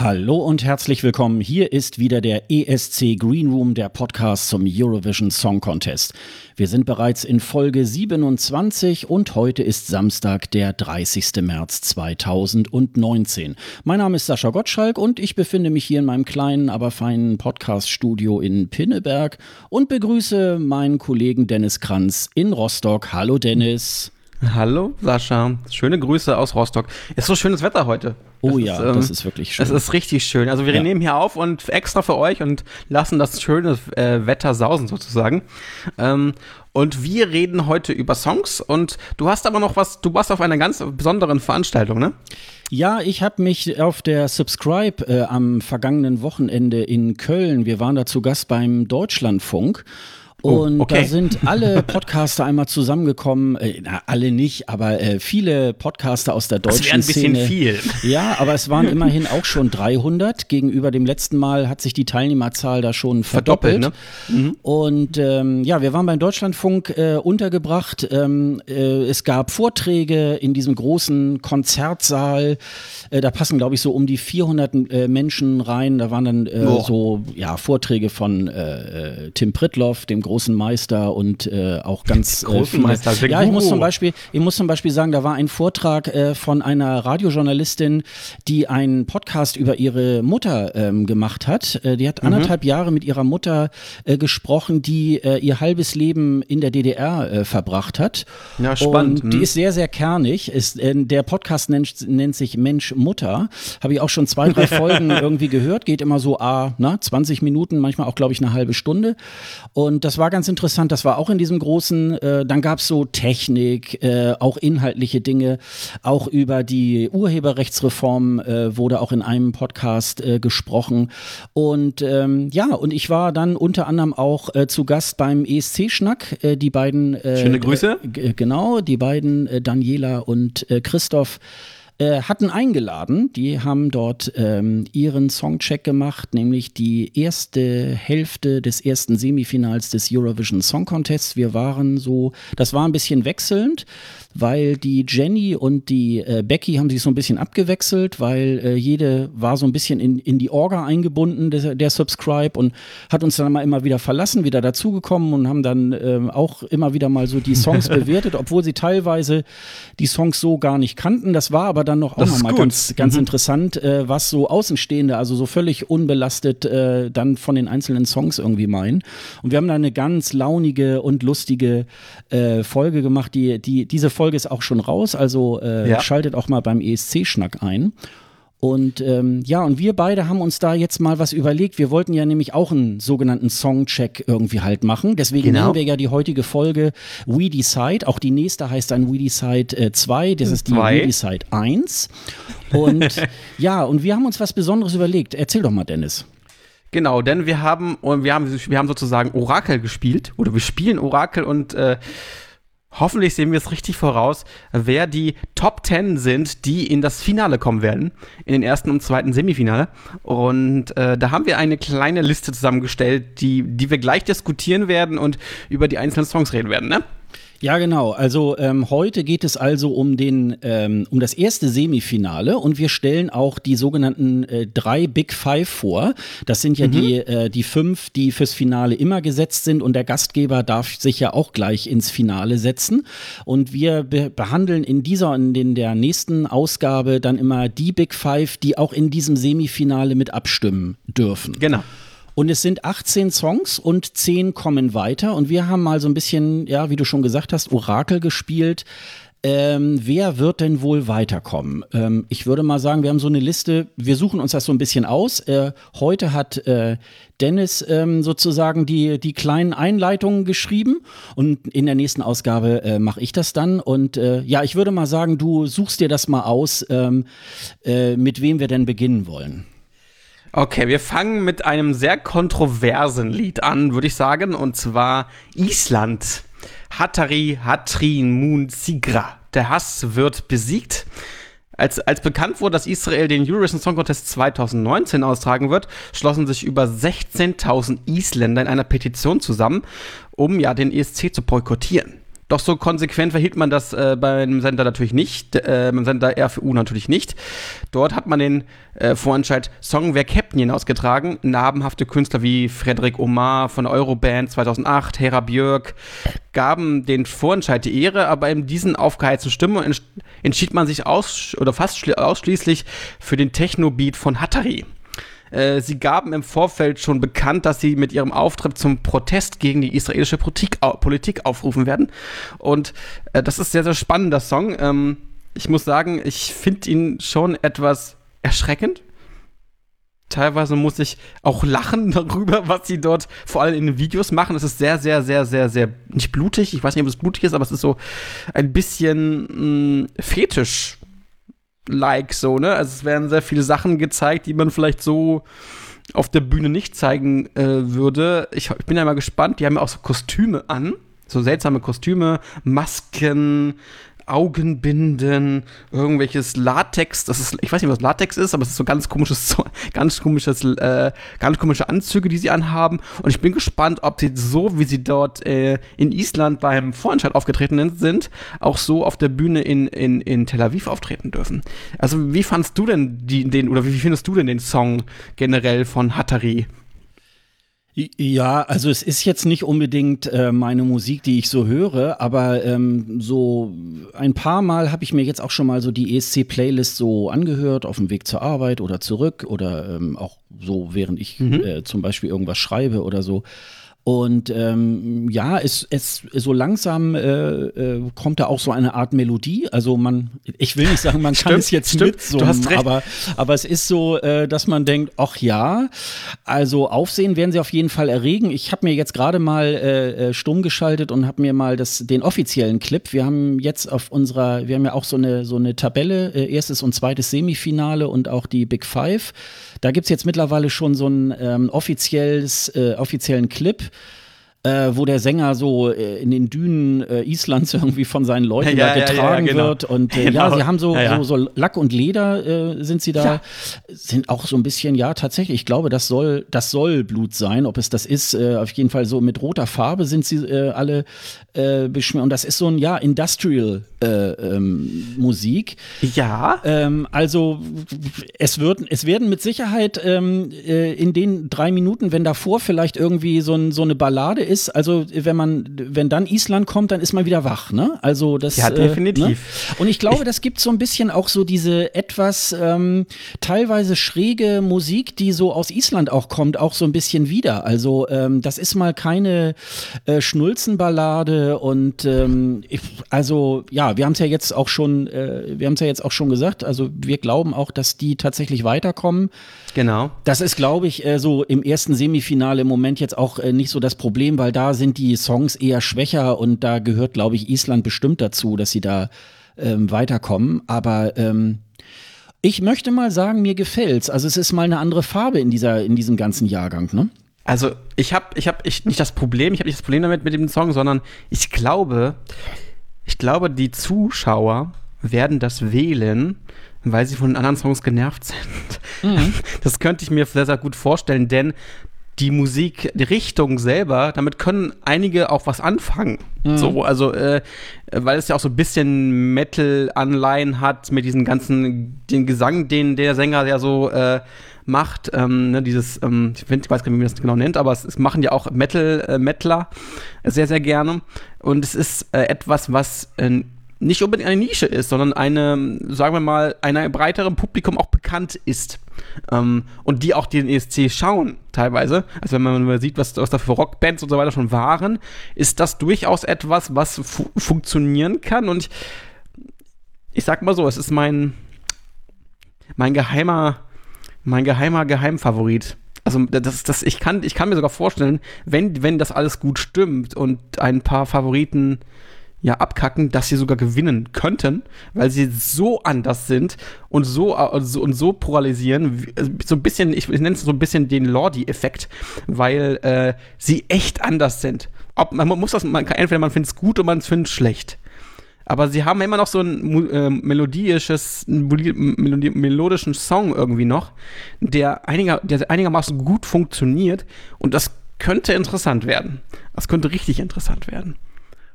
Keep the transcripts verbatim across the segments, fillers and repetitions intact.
Hallo und herzlich willkommen. Hier ist wieder der E S C Greenroom, der Podcast zum Eurovision Song Contest. Wir sind bereits in Folge siebenundzwanzig und heute ist Samstag, der dreißigster März zweitausendneunzehn. Mein Name ist Sascha Gottschalk und ich befinde mich hier in meinem kleinen, aber feinen Podcast-Studio in Pinneberg und begrüße meinen Kollegen Dennis Kranz in Rostock. Hallo Dennis. Hallo Sascha, schöne Grüße aus Rostock. Ist so schönes Wetter heute. Das oh ja, ist, ähm, das ist wirklich schön. Es ist richtig schön. Also wir ja. nehmen hier auf und extra für euch und lassen das schöne äh, Wetter sausen sozusagen. Ähm, und wir reden heute über Songs und du hast aber noch was, du warst auf einer ganz besonderen Veranstaltung, ne? Ja, ich habe mich auf der Subscribe äh, am vergangenen Wochenende in Köln, wir waren da zu Gast beim Deutschlandfunk. Oh, und okay. Da sind alle Podcaster einmal zusammengekommen, äh, na, alle nicht, aber äh, viele Podcaster aus der deutschen Szene. Das wäre ein bisschen viel. Ja, aber es waren immerhin auch schon dreihundert. Gegenüber dem letzten Mal hat sich die Teilnehmerzahl da schon verdoppelt. verdoppelt ne? mhm. Und ähm, ja, wir waren beim Deutschlandfunk äh, untergebracht. Ähm, äh, es gab Vorträge in diesem großen Konzertsaal. Äh, da passen, glaube ich, so um die vierhundert äh, Menschen rein. Da waren dann äh, oh. so ja, Vorträge von äh, Tim Pritlov, dem großen Meister und äh, auch ganz äh, Meister. Ja, ich muss zum Beispiel, ich muss zum Beispiel sagen, da war ein Vortrag äh, von einer Radiojournalistin, die einen Podcast über ihre Mutter ähm, gemacht hat. Äh, die hat anderthalb mhm. Jahre mit ihrer Mutter äh, gesprochen, die äh, ihr halbes Leben in der D D R äh, verbracht hat. Ja, spannend. Und die ist sehr, sehr kernig. Ist, äh, der Podcast nennt, nennt sich Mensch Mutter. Habe ich auch schon zwei, drei Folgen irgendwie gehört. Geht immer so ah, na, zwanzig Minuten, manchmal auch, glaube ich, eine halbe Stunde. Und das war ganz interessant, das war auch in diesem großen, äh, dann gab es so Technik, äh, auch inhaltliche Dinge, auch über die Urheberrechtsreform äh, wurde auch in einem Podcast äh, gesprochen und ähm, ja, und ich war dann unter anderem auch äh, zu Gast beim E S C-Schnack, äh, die beiden, äh, schöne Grüße, äh, g- genau, die beiden äh, Daniela und äh, Christoph, hatten eingeladen, die haben dort ähm, ihren Songcheck gemacht, nämlich die erste Hälfte des ersten Semifinals des Eurovision Song Contests. Wir waren so, das war ein bisschen wechselnd, weil die Jenny und die äh, Becky haben sich so ein bisschen abgewechselt, weil äh, jede war so ein bisschen in, in die Orga eingebunden, der, der Subscribe, und hat uns dann mal immer wieder verlassen, wieder dazugekommen und haben dann äh, auch immer wieder mal so die Songs bewertet, obwohl sie teilweise die Songs so gar nicht kannten. Das war aber dann noch auch nochmal ganz, ganz mhm. interessant, äh, was so Außenstehende, also so völlig unbelastet äh, dann von den einzelnen Songs irgendwie meinen. Und wir haben da eine ganz launige und lustige äh, Folge gemacht. Die, die, diese Folge ist auch schon raus, also äh, ja. Schaltet auch mal beim E S C-Schnack ein. Und ähm, ja, und wir beide haben uns da jetzt mal was überlegt. Wir wollten ja nämlich auch einen sogenannten Songcheck irgendwie halt machen. Deswegen genau. nehmen wir ja die heutige Folge We Decide. Auch die nächste heißt dann We Decide äh, zwei. Das ist die zwei. We Decide eins. Und ja, und wir haben uns was Besonderes überlegt. Erzähl doch mal, Dennis. Genau, denn wir haben, wir haben, wir haben sozusagen Orakel gespielt. Oder wir spielen Orakel und äh, hoffentlich sehen wir es richtig voraus, wer die Top Ten sind, die in das Finale kommen werden, in den ersten und zweiten Semifinale. Und äh, da haben wir eine kleine Liste zusammengestellt, die, die wir gleich diskutieren werden und über die einzelnen Songs reden werden, ne? Ja, genau. Also ähm, heute geht es also um den ähm, um das erste Semifinale und wir stellen auch die sogenannten äh, drei Big Five vor. Das sind ja mhm. die äh, die fünf, die fürs Finale immer gesetzt sind, und der Gastgeber darf sich ja auch gleich ins Finale setzen. Und wir be- behandeln in dieser und in der nächsten Ausgabe dann immer die Big Five, die auch in diesem Semifinale mit abstimmen dürfen. Genau. Und es sind achtzehn Songs und zehn kommen weiter. Und wir haben mal so ein bisschen, ja, wie du schon gesagt hast, Orakel gespielt. Ähm, wer wird denn wohl weiterkommen? Ähm, ich würde mal sagen, wir haben so eine Liste, wir suchen uns das so ein bisschen aus. Äh, heute hat äh, Dennis ähm, sozusagen die, die kleinen Einleitungen geschrieben. Und in der nächsten Ausgabe äh, mache ich das dann. Und äh, ja, ich würde mal sagen, du suchst dir das mal aus, ähm, äh, mit wem wir denn beginnen wollen. Okay, wir fangen mit einem sehr kontroversen Lied an, würde ich sagen, und zwar Island. Hatari, Hatrin, Mun, Sigra. Der Hass wird besiegt. Als, als bekannt wurde, dass Israel den Eurovision Song Contest zweitausendneunzehn austragen wird, schlossen sich über sechzehntausend Isländer in einer Petition zusammen, um ja den E S C zu boykottieren. Doch so konsequent verhielt man das äh, beim Sender natürlich nicht, äh, beim Sender R F U natürlich nicht. Dort hat man den äh, Vorentscheid Song Wer Captain hinausgetragen. Namhafte Künstler wie Frederik Omar von Euroband zweitausendacht, Hera Björk, gaben den Vorentscheid die Ehre, aber in diesen aufgeheizten Stimmen entsch- entschied man sich aus- oder fast schli- ausschließlich für den Techno-Beat von Hatari. Sie gaben im Vorfeld schon bekannt, dass sie mit ihrem Auftritt zum Protest gegen die israelische Politik aufrufen werden. Und äh, das ist sehr, sehr spannender Song. Ähm, ich muss sagen, ich finde ihn schon etwas erschreckend. Teilweise muss ich auch lachen darüber, was sie dort vor allem in den Videos machen. Es ist sehr, sehr, sehr, sehr, sehr nicht blutig. Ich weiß nicht, ob es blutig ist, aber es ist so ein bisschen mh, fetisch. Like so, ne? Also es werden sehr viele Sachen gezeigt, die man vielleicht so auf der Bühne nicht zeigen äh, würde. Ich, ich bin ja mal gespannt. Die haben ja auch so Kostüme an. So seltsame Kostüme, Masken, Augenbinden, irgendwelches Latex. Das ist, ich weiß nicht, was Latex ist, aber es ist so ganz komisches, ganz komisches, äh, ganz komische Anzüge, die sie anhaben. Und ich bin gespannt, ob sie so, wie sie dort äh, in Island beim Vorentscheid aufgetreten sind, auch so auf der Bühne in, in, in Tel Aviv auftreten dürfen. Also, wie fandst du denn die, den, oder wie findest du denn den Song generell von Hatari? Ja, also es ist jetzt nicht unbedingt äh, meine Musik, die ich so höre, aber ähm, so ein paar Mal habe ich mir jetzt auch schon mal so die E S C-Playlist so angehört, auf dem Weg zur Arbeit oder zurück oder ähm, auch so, während ich mhm. äh, zum Beispiel irgendwas schreibe oder so. Und ähm, ja, es, es so langsam äh, äh, kommt da auch so eine Art Melodie. Also man, ich will nicht sagen, man stimmt, kann es jetzt stimmt, mitsummen, du hast recht. aber aber es ist so, äh, dass man denkt, ach ja, also Aufsehen werden sie auf jeden Fall erregen. Ich habe mir jetzt gerade mal äh, stumm geschaltet und habe mir mal das den offiziellen Clip. Wir haben jetzt auf unserer, wir haben ja auch so eine so eine Tabelle, äh, erstes und zweites Semifinale und auch die Big Five. Da gibt's jetzt mittlerweile schon so einen ähm, offizielles äh, offiziellen Clip. Äh, wo der Sänger so äh, in den Dünen äh, Islands irgendwie von seinen Leuten ja, da getragen ja, ja, genau. wird. Und äh, genau. ja, sie haben so, ja, ja. so, so Lack und Leder äh, sind sie da, ja. sind auch so ein bisschen, ja, tatsächlich, ich glaube, das soll, das soll Blut sein, ob es das ist, äh, auf jeden Fall so mit roter Farbe sind sie äh, alle äh, beschmiert. Und das ist so ein, ja, Industrial äh, ähm, Musik. Ja. Ähm, also es, wird, es werden mit Sicherheit ähm, äh, in den drei Minuten, wenn davor vielleicht irgendwie so, ein, so eine Ballade ist, also wenn man, wenn dann Island kommt, dann ist man wieder wach, ne? Also das, ja, definitiv. Äh, ne? Und ich glaube, das gibt so ein bisschen auch so diese etwas ähm, teilweise schräge Musik, die so aus Island auch kommt, auch so ein bisschen wieder. Also ähm, das ist mal keine äh, Schnulzenballade und ähm, ich, also ja, wir haben es ja jetzt auch schon, äh, wir haben es ja jetzt auch schon gesagt. Also wir glauben auch, dass die tatsächlich weiterkommen. Genau. Das ist, glaube ich, äh, so im ersten Semifinale im Moment jetzt auch äh, nicht so das Problem, weil da sind die Songs eher schwächer und da gehört, glaube ich, Island bestimmt dazu, dass sie da ähm, weiterkommen. Aber ähm, ich möchte mal sagen, mir gefällt's. Also es ist mal eine andere Farbe in dieser, in diesem ganzen Jahrgang, ne? Also ich habe, ich habe ich nicht das Problem, ich habe nicht das Problem damit mit dem Song, sondern ich glaube, ich glaube, die Zuschauer werden das wählen, weil sie von den anderen Songs genervt sind. Mhm. Das könnte ich mir sehr, sehr gut vorstellen, denn die Musik, die Richtung selber, damit können einige auch was anfangen. Mhm. So, also, äh, weil es ja auch so ein bisschen Metal-Anleihen hat mit diesen ganzen, den Gesang, den der Sänger ja so äh, macht. Ähm, ne, dieses, ähm, ich weiß gar nicht, wie man das genau nennt, aber es, es machen ja auch Metal, äh, Metaler sehr, sehr gerne. Und es ist äh, etwas, was äh, nicht unbedingt eine Nische ist, sondern eine, sagen wir mal, einem breiteren Publikum auch bekannt ist. Ähm, und die auch den E S C schauen, teilweise. Also wenn man mal sieht, was, was da für Rockbands und so weiter schon waren, ist das durchaus etwas, was fu- funktionieren kann. Und ich, ich sag mal so, es ist mein, mein geheimer, mein geheimer Geheimfavorit. Also das, das, ich kann, ich kann mir sogar vorstellen, wenn, wenn das alles gut stimmt und ein paar Favoriten ja abkacken, dass sie sogar gewinnen könnten, weil sie so anders sind und so, also, und so pluralisieren, so ein bisschen, ich, ich nenne es so ein bisschen den Lordi-Effekt, weil äh, sie echt anders sind. Ob, man muss das, man kann, entweder man findet es gut oder man findet es schlecht. Aber sie haben immer noch so ein äh, melodisches, melodi- melodischen Song irgendwie noch, der, einiger, der einigermaßen gut funktioniert und das könnte interessant werden. Das könnte richtig interessant werden.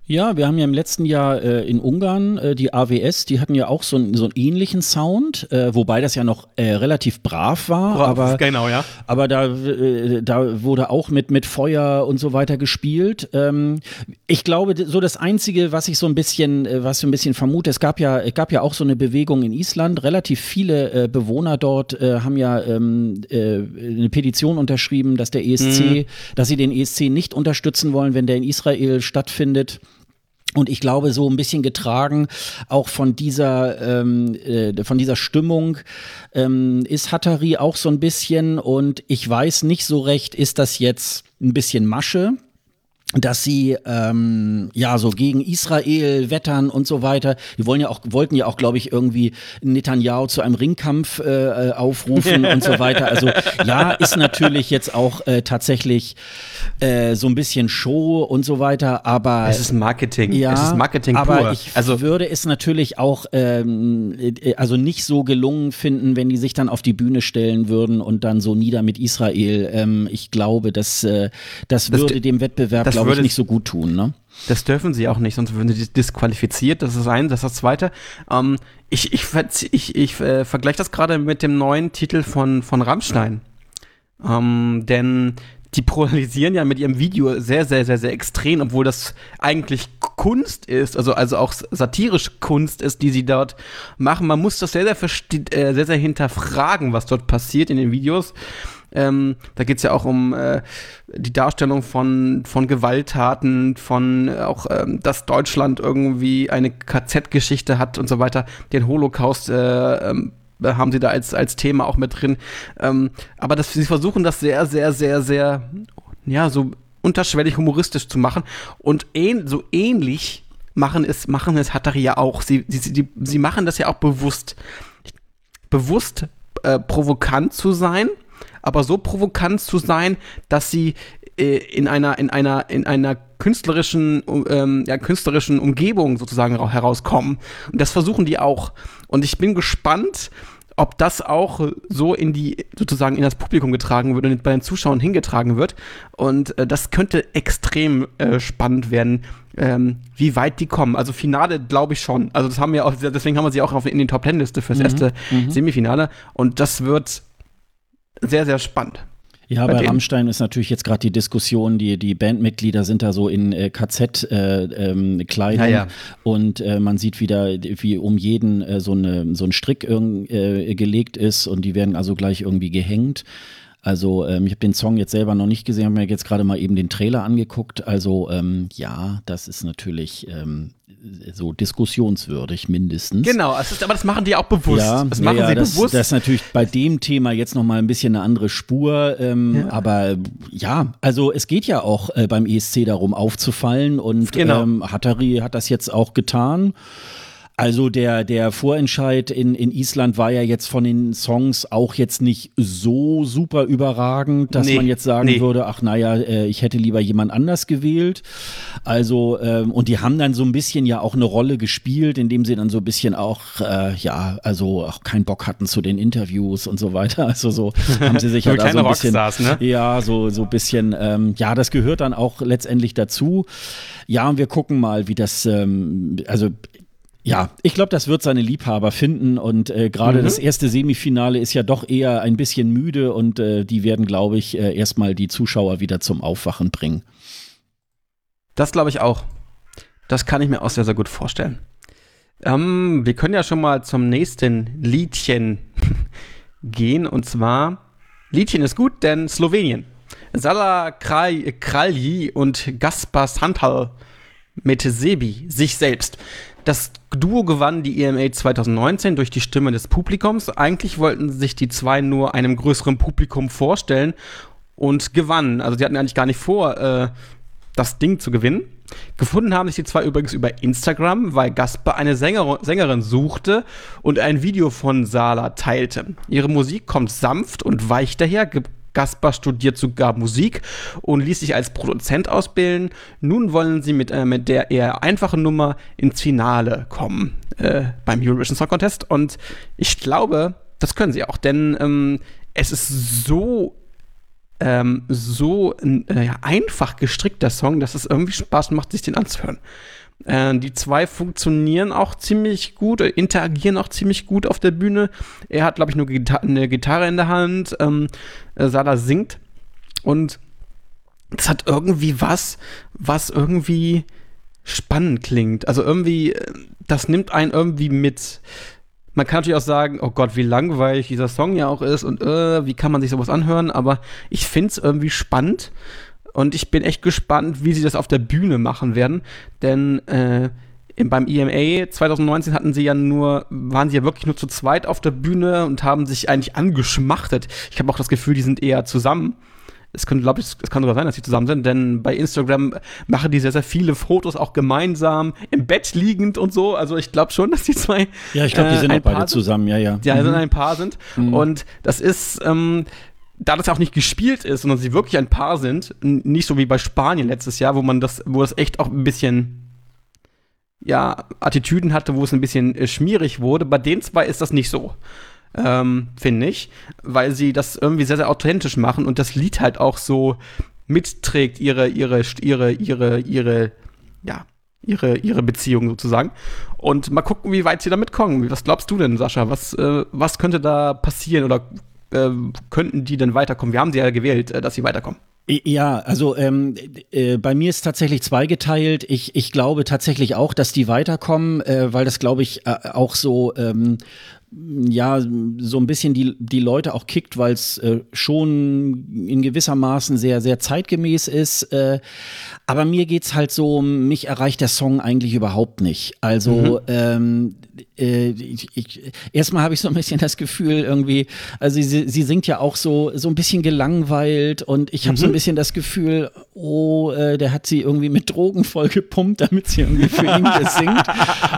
Ja, wir haben ja im letzten Jahr äh, in Ungarn äh, die A W S, die hatten ja auch so, ein, so einen ähnlichen Sound, äh, wobei das ja noch äh, relativ brav war. Brav, aber, genau, ja. Aber da, äh, da wurde auch mit, mit Feuer und so weiter gespielt. Ähm, ich glaube, so das Einzige, was ich so ein bisschen, äh, was ich ein bisschen vermute, es gab ja, es gab ja auch so eine Bewegung in Island. Relativ viele äh, Bewohner dort äh, haben ja ähm, äh, eine Petition unterschrieben, dass der E S C, mhm. dass sie den E S C nicht unterstützen wollen, wenn der in Israel stattfindet. Und ich glaube, so ein bisschen getragen auch von dieser ähm, äh, von dieser Stimmung ähm, ist Hatari auch so ein bisschen. Und ich weiß nicht so recht, ist das jetzt ein bisschen Masche, dass sie ähm, ja so gegen Israel wettern und so weiter. Die wollen ja auch wollten ja auch, glaube ich, irgendwie Netanyahu zu einem Ringkampf äh, aufrufen und so weiter. Also ja, ist natürlich jetzt auch äh, tatsächlich äh, so ein bisschen Show und so weiter. Aber es ist Marketing. Ja, es ist Marketing aber pur. Ich also würde es natürlich auch ähm, also nicht so gelungen finden, wenn die sich dann auf die Bühne stellen würden und dann so nieder mit Israel. Ähm, ich glaube, dass äh, das, das würde dem Wettbewerb glaube ich nicht so gut tun, ne? Das dürfen sie auch nicht, sonst würden sie disqualifiziert, das ist ein, das ist das Zweite. Ähm, ich ich, ich, ich äh, vergleiche das gerade mit dem neuen Titel von, von Rammstein. Ähm, denn die polarisieren ja mit ihrem Video sehr, sehr, sehr, sehr extrem, obwohl das eigentlich Kunst ist, also, also auch satirische Kunst ist, die sie dort machen. Man muss das sehr, sehr, äh, sehr, sehr hinterfragen, was dort passiert in den Videos. Ähm, da geht es ja auch um äh, die Darstellung von, von Gewalttaten, von äh, auch, ähm, dass Deutschland irgendwie eine K Z-Geschichte hat und so weiter. Den Holocaust äh, ähm, haben sie da als, als Thema auch mit drin. Ähm, aber das, sie versuchen das sehr, sehr, sehr, sehr, ja, so unterschwellig humoristisch zu machen. Und ähn, so ähnlich machen es, machen es Hatari ja auch. Sie, sie, sie, sie machen das ja auch bewusst. Bewusst äh, provokant zu sein, aber so provokant zu sein, dass sie äh, in einer, in einer, in einer künstlerischen, ähm, ja, künstlerischen Umgebung sozusagen ra- herauskommen. Und das versuchen die auch. Und ich bin gespannt, ob das auch so in die, sozusagen in das Publikum getragen wird und bei den Zuschauern hingetragen wird. Und äh, das könnte extrem äh, spannend werden, ähm, wie weit die kommen. Also Finale glaube ich schon. Also das haben wir auch, deswegen haben wir sie auch auf, in die Top-Ten-Liste fürs mhm. erste mhm. Semifinale. Und das wird sehr, sehr spannend. Ja, bei, bei Rammstein ist natürlich jetzt gerade die Diskussion, die, die Bandmitglieder sind da so in äh, K Z-Kleidung äh, ähm, ja, ja. und äh, man sieht wieder, wie um jeden äh, so, eine, so ein Strick irg- äh, gelegt ist und die werden also gleich irgendwie gehängt. Also ähm, ich habe den Song jetzt selber noch nicht gesehen, habe mir jetzt gerade mal eben den Trailer angeguckt. Also ähm, ja, das ist natürlich ähm, so diskussionswürdig mindestens. Genau, es ist, aber das machen die auch bewusst. Ja, das machen ja, sie das, bewusst. Das ist natürlich bei dem Thema jetzt noch mal ein bisschen eine andere Spur. Ähm, ja. Aber ja, also es geht ja auch äh, beim E S C darum aufzufallen und genau. ähm, Hatari hat das jetzt auch getan. Also der, der Vorentscheid in, in Island war ja jetzt von den Songs auch jetzt nicht so super überragend, dass nee, man jetzt sagen nee. würde, ach naja, äh, ich hätte lieber jemand anders gewählt. Also ähm, und die haben dann so ein bisschen ja auch eine Rolle gespielt, indem sie dann so ein bisschen auch, äh, ja, also auch keinen Bock hatten zu den Interviews und so weiter. Also so haben sie sich ja da so ein bisschen, ne? ja, so, so ein bisschen, ähm, ja, das gehört dann auch letztendlich dazu. Ja, und wir gucken mal, wie das, ähm, also ja, ich glaube, das wird seine Liebhaber finden und äh, gerade mhm. das erste Semifinale ist ja doch eher ein bisschen müde und äh, die werden, glaube ich, äh, erstmal die Zuschauer wieder zum Aufwachen bringen. Das glaube ich auch. Das kann ich mir auch sehr, sehr gut vorstellen. Ähm, wir können ja schon mal zum nächsten Liedchen gehen und zwar, Liedchen ist gut, denn Slowenien. Sala Kralj, Kralji und Gaspar Santal mit Sebi, sich selbst. Das Duo gewann die E M A zwanzig neunzehn durch die Stimme des Publikums. Eigentlich wollten sich die zwei nur einem größeren Publikum vorstellen und gewannen. Also sie hatten eigentlich gar nicht vor, äh, das Ding zu gewinnen. Gefunden haben sich die zwei übrigens über Instagram, weil Gaspar eine Sänger- Sängerin suchte und ein Video von Sala teilte. Ihre Musik kommt sanft und weich daher, ge- Gaspar studiert sogar Musik und ließ sich als Produzent ausbilden. Nun wollen sie mit, äh, mit der eher einfachen Nummer ins Finale kommen äh, beim Eurovision Song Contest. Und ich glaube, das können sie auch, denn ähm, es ist so ähm, so äh, einfach gestrickter Song, dass es irgendwie Spaß macht, sich den anzuhören. Äh, die zwei funktionieren auch ziemlich gut, äh, interagieren auch ziemlich gut auf der Bühne. Er hat, glaube ich, nur Gita- eine Gitarre in der Hand. Ähm, äh, Sada singt. Und das hat irgendwie was, was irgendwie spannend klingt. Also irgendwie, das nimmt einen irgendwie mit. Man kann natürlich auch sagen, oh Gott, wie langweilig dieser Song ja auch ist und äh, wie kann man sich sowas anhören, aber ich find's irgendwie spannend und ich bin echt gespannt, wie sie das auf der Bühne machen werden, denn äh, beim E M A zwanzig neunzehn hatten sie ja nur, waren sie ja wirklich nur zu zweit auf der Bühne und haben sich eigentlich angeschmachtet. Ich habe auch das Gefühl, die sind eher zusammen. Es kann, glaube ich, es kann sogar sein, dass sie zusammen sind, denn bei Instagram machen die sehr, sehr viele Fotos auch gemeinsam, im Bett liegend und so. Also ich glaube schon, dass die zwei. Ja, ich glaube, die sind äh, auch beide zusammen, ja, ja. Ja, mhm. sind ein Paar sind. Mhm. Und das ist, ähm, da das auch nicht gespielt ist, sondern sie wirklich ein Paar sind, nicht so wie bei Spanien letztes Jahr, wo man das, wo das echt auch ein bisschen. Ja, Attitüden hatte, wo es ein bisschen äh, schmierig wurde. Bei den zwei ist das nicht so. Ähm, finde ich, weil sie das irgendwie sehr, sehr authentisch machen und das Lied halt auch so mitträgt, ihre, ihre, ihre, ihre, ihre, ja, ihre, ihre Beziehung sozusagen. Und mal gucken, wie weit sie damit kommen. Was glaubst du denn, Sascha? Was, äh, was könnte da passieren oder äh, könnten die denn weiterkommen? Wir haben sie ja gewählt, äh, dass sie weiterkommen. Ja, also ähm, äh, bei mir ist tatsächlich zweigeteilt. Ich ich glaube tatsächlich auch, dass die weiterkommen, äh, weil das, glaube ich, äh, auch so ähm, ja so ein bisschen die die Leute auch kickt, weil es äh, schon in gewisser Maßen sehr sehr zeitgemäß ist. Äh, aber mir geht's halt so, mich erreicht der Song eigentlich überhaupt nicht. Also mhm. ähm, äh, ich, ich, erstmal habe ich so ein bisschen das Gefühl irgendwie, also sie sie singt ja auch so so ein bisschen gelangweilt und ich habe mhm. so ein bisschen das Gefühl, oh, äh, der hat sie irgendwie mit Drogen vollgepumpt, damit sie irgendwie für ihn das singt.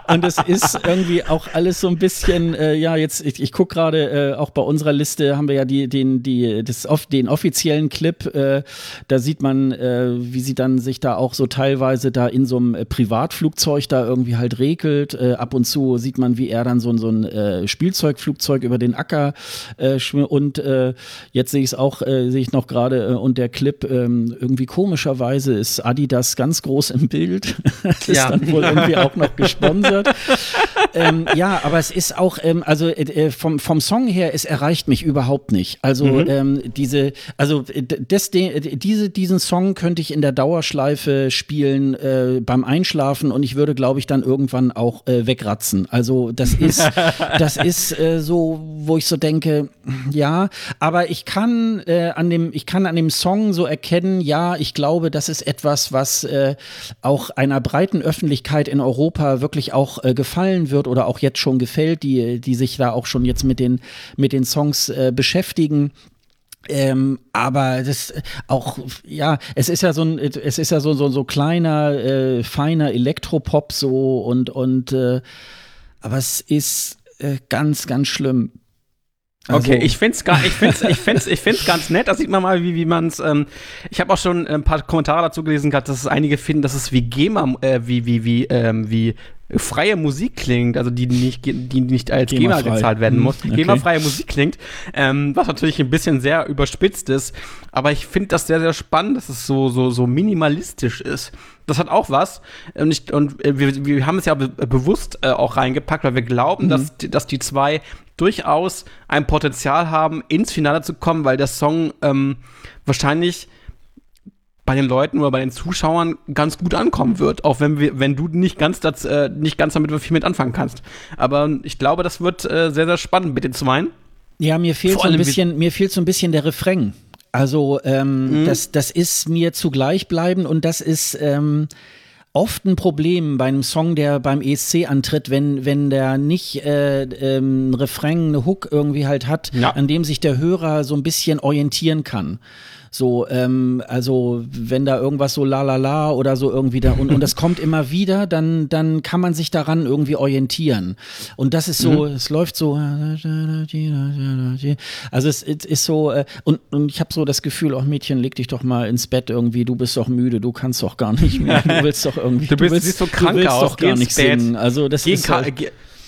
Und es ist irgendwie auch alles so ein bisschen, äh, ja, jetzt, ich, ich gucke gerade, äh, auch bei unserer Liste haben wir ja die, den, die, das, den offiziellen Clip, äh, da sieht man, äh, wie sie dann sich da auch so teilweise da in so einem Privatflugzeug da irgendwie halt regelt. Äh, ab und zu sieht man, wie er dann so, so ein äh, Spielzeugflugzeug über den Acker äh, schwimmt. Und äh, jetzt sehe ich es auch, äh, sehe ich noch gerade, äh, und der Clip äh, irgendwie komisch. Komischerweise ist Adidas ganz groß im Bild. Das ist ja dann wohl irgendwie auch noch gesponsert. ähm, ja, aber es ist auch, ähm, also äh, vom, vom Song her, es erreicht mich überhaupt nicht. Also mhm. ähm, diese, also des, de, diese, diesen Song könnte ich in der Dauerschleife spielen äh, beim Einschlafen und ich würde, glaube ich, dann irgendwann auch äh, wegratzen. Also das ist, das ist äh, so, wo ich so denke, ja, aber ich kann äh, an dem, ich kann an dem Song so erkennen, ja, ich Ich glaube, das ist etwas, was äh, auch einer breiten Öffentlichkeit in Europa wirklich auch äh, gefallen wird oder auch jetzt schon gefällt, die, die sich da auch schon jetzt mit den, mit den Songs äh, beschäftigen. Ähm, aber das auch, ja, es ist ja so ein, es ist ja so, so, so kleiner, äh, feiner Elektropop so und, und äh, aber es ist äh, ganz, ganz schlimm. Also. Okay, ich find's, gar, ich, find's, ich, find's, ich find's ganz nett, da sieht man mal, wie, wie man's, ähm, ich habe auch schon ein paar Kommentare dazu gelesen gehabt, dass es einige finden, dass es wie GEMA, äh, wie, wie, wie, ähm, wie freie Musik klingt, also die nicht, die nicht als GEMA, GEMA gezahlt werden muss, okay. GEMA-freie Musik klingt, ähm, was natürlich ein bisschen sehr überspitzt ist, aber ich finde das sehr, sehr spannend, dass es so, so, so minimalistisch ist. Das hat auch was und, ich, und wir, wir haben es ja be- bewusst äh, auch reingepackt, weil wir glauben, mhm. dass, dass die zwei durchaus ein Potenzial haben, ins Finale zu kommen, weil der Song ähm, wahrscheinlich bei den Leuten oder bei den Zuschauern ganz gut ankommen wird, auch wenn wir, wenn du nicht ganz, das, äh, nicht ganz damit viel mit anfangen kannst. Aber ich glaube, das wird äh, sehr, sehr spannend mit den Zweien. Ja, mir fehlt so ein bisschen, mir fehlt so ein bisschen der Refrain. Also ähm, mhm. das, das ist mir zugleich bleiben und das ist ähm oft ein Problem bei einem Song, der beim E S C antritt, wenn, wenn der nicht äh, ähm, Refrain, eine Hook irgendwie halt hat, ja. an dem sich der Hörer so ein bisschen orientieren kann. So, ähm, also wenn da irgendwas so la la la oder so irgendwie da und, und das kommt immer wieder, dann, dann kann man sich daran irgendwie orientieren. Und das ist so, mhm. es läuft so, also es, es ist so, äh, und, und ich habe so das Gefühl, oh Mädchen, leg dich doch mal ins Bett irgendwie, du bist doch müde, du kannst doch gar nicht mehr, du willst doch irgendwie, du, bist, du, willst, du, bist so krank du willst aus, doch gar nicht singen. Also das Geh, ist halt,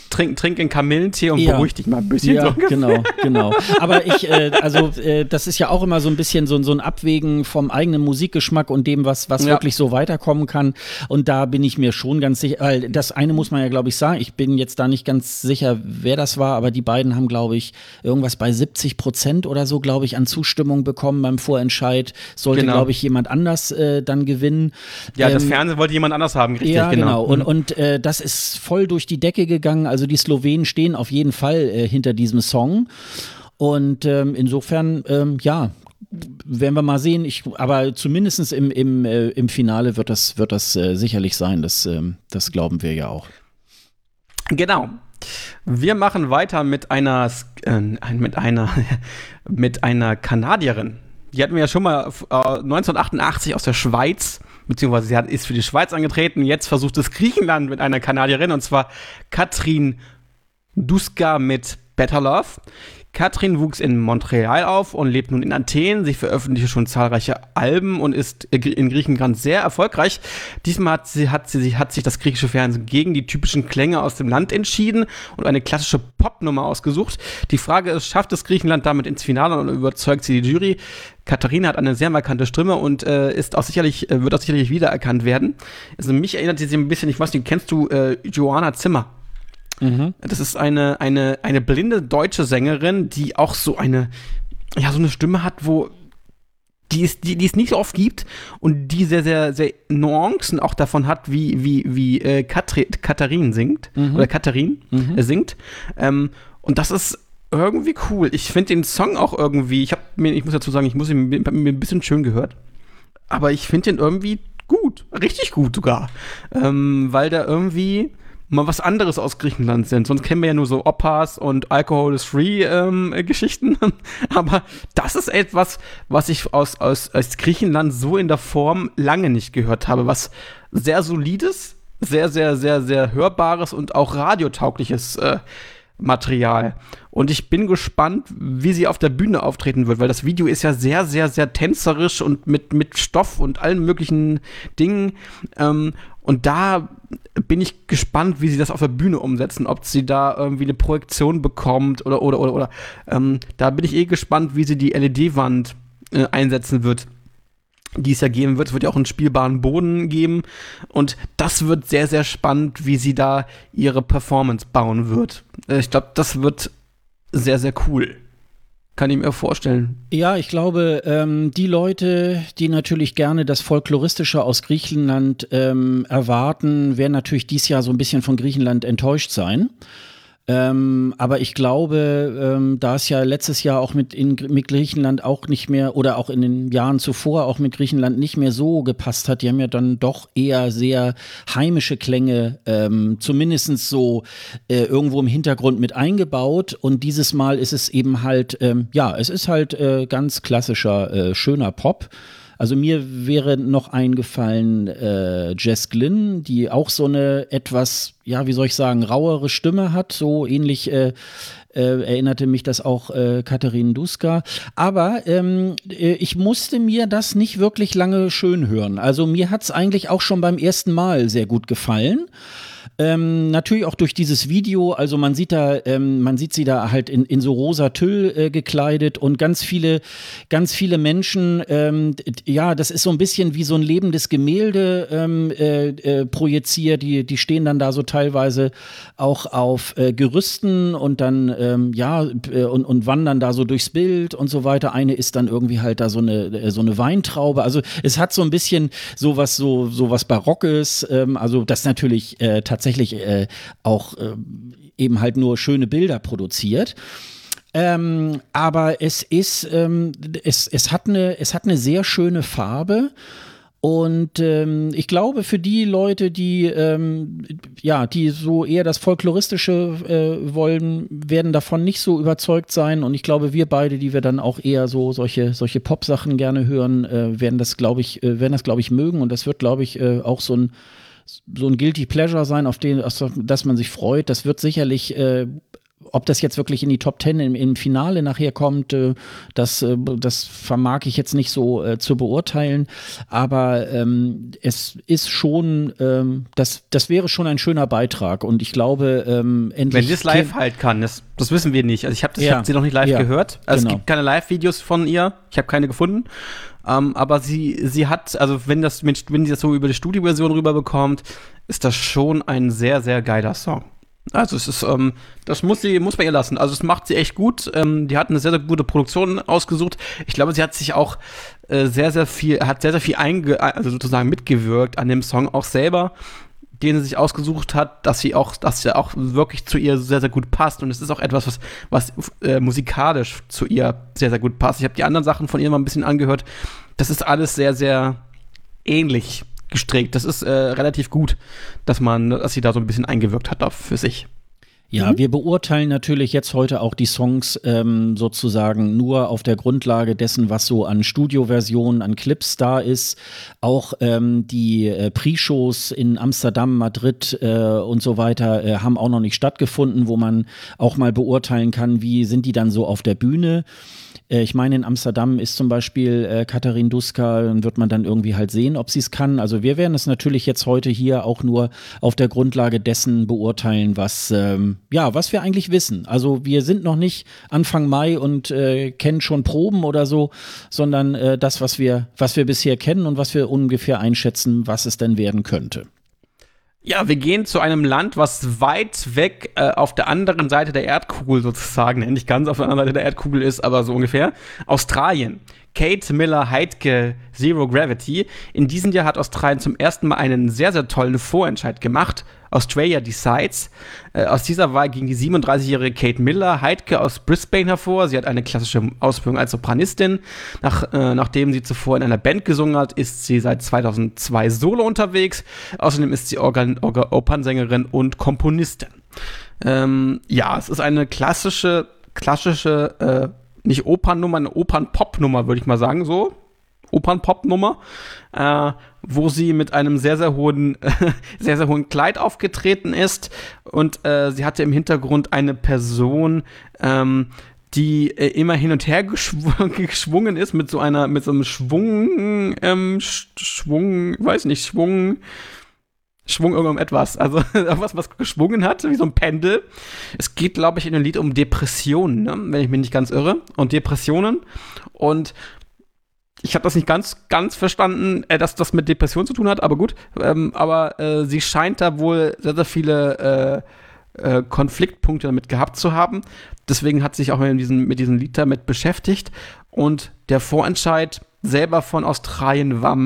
trink, trink einen Kamillentee und ja. beruhig dich mal ein bisschen. Ja, so genau, genau. Aber ich, äh, also äh, das ist ja auch immer so ein bisschen so, so ein Abwägen vom eigenen Musikgeschmack und dem, was, was ja. wirklich so weiterkommen kann. Und da bin ich mir schon ganz sicher, weil das eine muss man ja, glaube ich, sagen, ich bin jetzt da nicht ganz sicher, wer das war, aber die beiden haben, glaube ich, irgendwas bei siebzig Prozent oder so, glaube ich, an Zustimmung bekommen beim Vorentscheid. Sollte, genau. glaube ich, jemand anders äh, dann gewinnen. Ja, ähm, das Fernsehen wollte jemand anders haben, richtig, ja, genau. genau. Und, und äh, das ist voll durch die Decke gegangen. Also die Slowenen stehen auf jeden Fall äh, hinter diesem Song. Und ähm, insofern, ähm, ja, werden wir mal sehen. Ich, aber zumindest im, im, äh, im Finale wird das, wird das äh, sicherlich sein. Das, äh, das glauben wir ja auch. Genau. Wir machen weiter mit einer äh, mit einer mit einer Kanadierin. Die hatten wir ja schon mal äh, neunzehnhundertachtundachtzig aus der Schweiz, beziehungsweise sie hat, ist für die Schweiz angetreten. Jetzt versucht es Griechenland mit einer Kanadierin, und zwar Katerine Duska mit Better Love. Katerine wuchs in Montreal auf und lebt nun in Athen. Sie veröffentlichte schon zahlreiche Alben und ist in Griechenland sehr erfolgreich. Diesmal hat, sie, hat, sie, hat sich das griechische Fernsehen gegen die typischen Klänge aus dem Land entschieden und eine klassische Popnummer ausgesucht. Die Frage ist, schafft es Griechenland damit ins Finale und überzeugt sie die Jury? Katerine hat eine sehr markante Stimme und äh, ist auch sicherlich, äh, wird auch sicherlich wiedererkannt werden. Also mich erinnert sie sich ein bisschen, ich weiß nicht, kennst du äh, Joanna Zimmer? Mhm. Das ist eine, eine, eine blinde deutsche Sängerin, die auch so eine, ja, so eine Stimme hat, wo die es, die, die es nicht so oft gibt und die sehr, sehr, sehr Nuancen auch davon hat, wie, wie, wie äh, Katri- Katerine singt, mhm. oder Katerine mhm. äh, singt. Ähm, und das ist irgendwie cool. Ich finde den Song auch irgendwie, ich, hab mir, ich muss dazu sagen, ich muss ihn mir ein bisschen schön gehört, aber ich finde den irgendwie gut, richtig gut sogar, ähm, weil da irgendwie mal was anderes aus Griechenland sind. Sonst kennen wir ja nur so Opas und Alcohol is free ähm, Geschichten. Aber das ist etwas, was ich aus, aus, aus Griechenland so in der Form lange nicht gehört habe. Was sehr solides, sehr, sehr, sehr, sehr hörbares und auch radiotaugliches äh, Material. Und ich bin gespannt, wie sie auf der Bühne auftreten wird, weil das Video ist ja sehr, sehr, sehr tänzerisch und mit, mit Stoff und allen möglichen Dingen. Ähm, und da bin ich gespannt, wie sie das auf der Bühne umsetzen, ob sie da irgendwie eine Projektion bekommt oder, oder, oder, oder. Ähm, da bin ich eh gespannt, wie sie die L E D-Wand äh, einsetzen wird, die es ja geben wird. Es wird ja auch einen spielbaren Boden geben. Und das wird sehr, sehr spannend, wie sie da ihre Performance bauen wird. Ich glaube, das wird sehr, sehr cool. Kann ich mir vorstellen. Ja, ich glaube, ähm, die Leute, die natürlich gerne das Folkloristische aus Griechenland ähm, erwarten, werden natürlich dieses Jahr so ein bisschen von Griechenland enttäuscht sein. Ähm, aber ich glaube, ähm, da es ja letztes Jahr auch mit, in, mit Griechenland auch nicht mehr, oder auch in den Jahren zuvor auch mit Griechenland nicht mehr so gepasst hat, die haben ja dann doch eher sehr heimische Klänge, ähm, zumindest so äh, irgendwo im Hintergrund mit eingebaut. Und dieses Mal ist es eben halt, ähm, ja, es ist halt äh, ganz klassischer, äh, schöner Pop. Also mir wäre noch eingefallen äh, Jess Glynn, die auch so eine etwas, ja, wie soll ich sagen, rauere Stimme hat. So ähnlich äh, äh, erinnerte mich das auch äh, Katerine Duska. Aber ähm, äh, ich musste mir das nicht wirklich lange schön hören. Also mir hat's eigentlich auch schon beim ersten Mal sehr gut gefallen. Ähm, natürlich auch durch dieses Video, also man sieht da, ähm, man sieht sie da halt in, in so rosa Tüll äh, gekleidet und ganz viele, ganz viele Menschen, ähm, d- ja, das ist so ein bisschen wie so ein lebendes Gemälde ähm, äh, äh, projiziert, die, die stehen dann da so teilweise auch auf äh, Gerüsten und dann, ähm, ja, äh, und, und wandern da so durchs Bild und so weiter. Eine ist dann irgendwie halt da so eine, äh, so eine Weintraube, also es hat so ein bisschen sowas, so, sowas Barockes, ähm, also das natürlich äh, tatsächlich tatsächlich äh, auch äh, eben halt nur schöne Bilder produziert. Ähm, aber es ist, ähm, es, es hat eine, es hat eine sehr schöne Farbe. Und ähm, ich glaube, für die Leute, die ähm, ja, die so eher das Folkloristische äh, wollen, werden davon nicht so überzeugt sein. Und ich glaube, wir beide, die wir dann auch eher so solche, solche Pop-Sachen gerne hören, äh, werden das, glaube ich, äh, werden das, glaube ich, mögen. Und das wird, glaube ich, äh, auch so ein so ein Guilty Pleasure sein, auf den, auf das man sich freut. Das wird sicherlich äh, ob das jetzt wirklich in die Top Ten im, im Finale nachher kommt, äh, das, äh, das vermag ich jetzt nicht so äh, zu beurteilen. Aber ähm, es ist schon, ähm, das, das wäre schon ein schöner Beitrag. Und ich glaube, ähm, endlich. Wenn sie es live halt kann, das, das wissen wir nicht. Also ich habe ja, hab sie noch nicht live ja, gehört. Also genau. Es gibt keine Live-Videos von ihr. Ich habe keine gefunden. Um, aber sie, sie hat, also wenn das, wenn sie das so über die Studioversion rüberbekommt, ist das schon ein sehr, sehr geiler Song. Also es ist, ähm, das muss sie, muss man ihr lassen. Also es macht sie echt gut. Ähm, die hat eine sehr, sehr gute Produktion ausgesucht. Ich glaube, sie hat sich auch äh, sehr, sehr viel, hat sehr, sehr viel einge, also sozusagen mitgewirkt an dem Song auch selber, den sie sich ausgesucht hat, dass sie auch, dass er auch wirklich zu ihr sehr, sehr gut passt. Und es ist auch etwas, was, was äh, musikalisch zu ihr sehr, sehr gut passt. Ich habe die anderen Sachen von ihr mal ein bisschen angehört. Das ist alles sehr, sehr ähnlich gestrickt. Das ist äh, relativ gut, dass man, dass sie da so ein bisschen eingewirkt hat für sich. Ja, mhm. Wir beurteilen natürlich jetzt heute auch die Songs ähm, sozusagen nur auf der Grundlage dessen, was so an Studioversionen, an Clips da ist. Auch ähm, die äh, Pre-Shows in Amsterdam, Madrid äh, und so weiter äh, haben auch noch nicht stattgefunden, wo man auch mal beurteilen kann, wie sind die dann so auf der Bühne. Ich meine, in Amsterdam ist zum Beispiel äh, Katerine Duska, dann wird man dann irgendwie halt sehen, ob sie es kann. Also wir werden es natürlich jetzt heute hier auch nur auf der Grundlage dessen beurteilen, was, ähm, ja, was wir eigentlich wissen. Also wir sind noch nicht Anfang Mai und äh, kennen schon Proben oder so, sondern äh, das, was wir, was wir bisher kennen und was wir ungefähr einschätzen, was es denn werden könnte. Ja, wir gehen zu einem Land, was weit weg äh, auf der anderen Seite der Erdkugel sozusagen, nicht ganz auf der anderen Seite der Erdkugel ist, aber so ungefähr. Australien. Kate Miller-Heidke, Zero Gravity. In diesem Jahr hat Australien zum ersten Mal einen sehr, sehr tollen Vorentscheid gemacht. Australia Decides. Äh, aus dieser Wahl ging die siebenunddreißigjährige Kate Miller-Heidke aus Brisbane hervor. Sie hat eine klassische Ausbildung als Sopranistin. Nach, äh, nachdem sie zuvor in einer Band gesungen hat, ist sie seit zweitausendzwei solo unterwegs. Außerdem ist sie Organ- Organ- Opernsängerin und Komponistin. Ähm, ja, es ist eine klassische, klassische, äh, nicht Opernnummer, eine Opernpopnummer, würde ich mal sagen, so. Opernpopnummer, äh, wo sie mit einem sehr, sehr hohen, sehr, sehr hohen Kleid aufgetreten ist. Und äh, sie hatte im Hintergrund eine Person, ähm, die äh, immer hin und her geschw- geschwungen ist, mit so einer, mit so einem Schwung, ähm, Sch- Schwung, weiß nicht, Schwung, Schwung irgendetwas. Also irgendwas, was geschwungen hat, wie so ein Pendel. Es geht, glaube ich, in dem Lied um Depressionen, ne? Wenn ich mich nicht ganz irre. Und Depressionen. Und ich habe das nicht ganz, ganz verstanden, dass das mit Depression zu tun hat, aber gut. Ähm, aber äh, sie scheint da wohl sehr, sehr viele äh, äh, Konfliktpunkte damit gehabt zu haben. Deswegen hat sich auch mit diesem, mit diesem Lied damit beschäftigt. Und der Vorentscheid selber von Australien war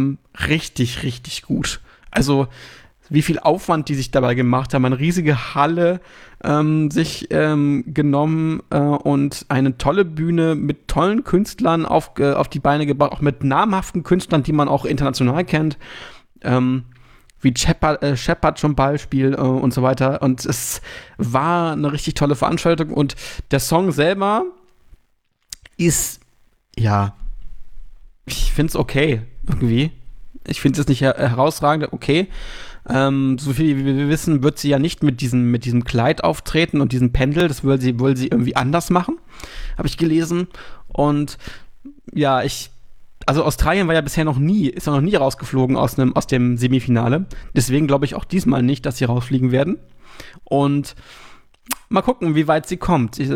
richtig, richtig gut. Also wie viel Aufwand die sich dabei gemacht haben, eine riesige Halle ähm, sich ähm, genommen äh, und eine tolle Bühne mit tollen Künstlern auf, äh, auf die Beine gebracht, auch mit namhaften Künstlern, die man auch international kennt, ähm, wie Shepard, äh, Shepard zum Beispiel äh, und so weiter. Und es war eine richtig tolle Veranstaltung und der Song selber ist, ja, ich find's okay irgendwie. Ich finde es nicht her- herausragend, okay. Ähm, so viel wie wir wissen, wird sie ja nicht mit diesem, mit diesem Kleid auftreten und diesem Pendel. Das will sie, will sie irgendwie anders machen, habe ich gelesen. Und ja, ich, also Australien war ja bisher noch nie, ist ja noch nie rausgeflogen aus einem, aus dem Semifinale. Deswegen glaube ich auch diesmal nicht, dass sie rausfliegen werden. Und mal gucken, wie weit sie kommt. Ich,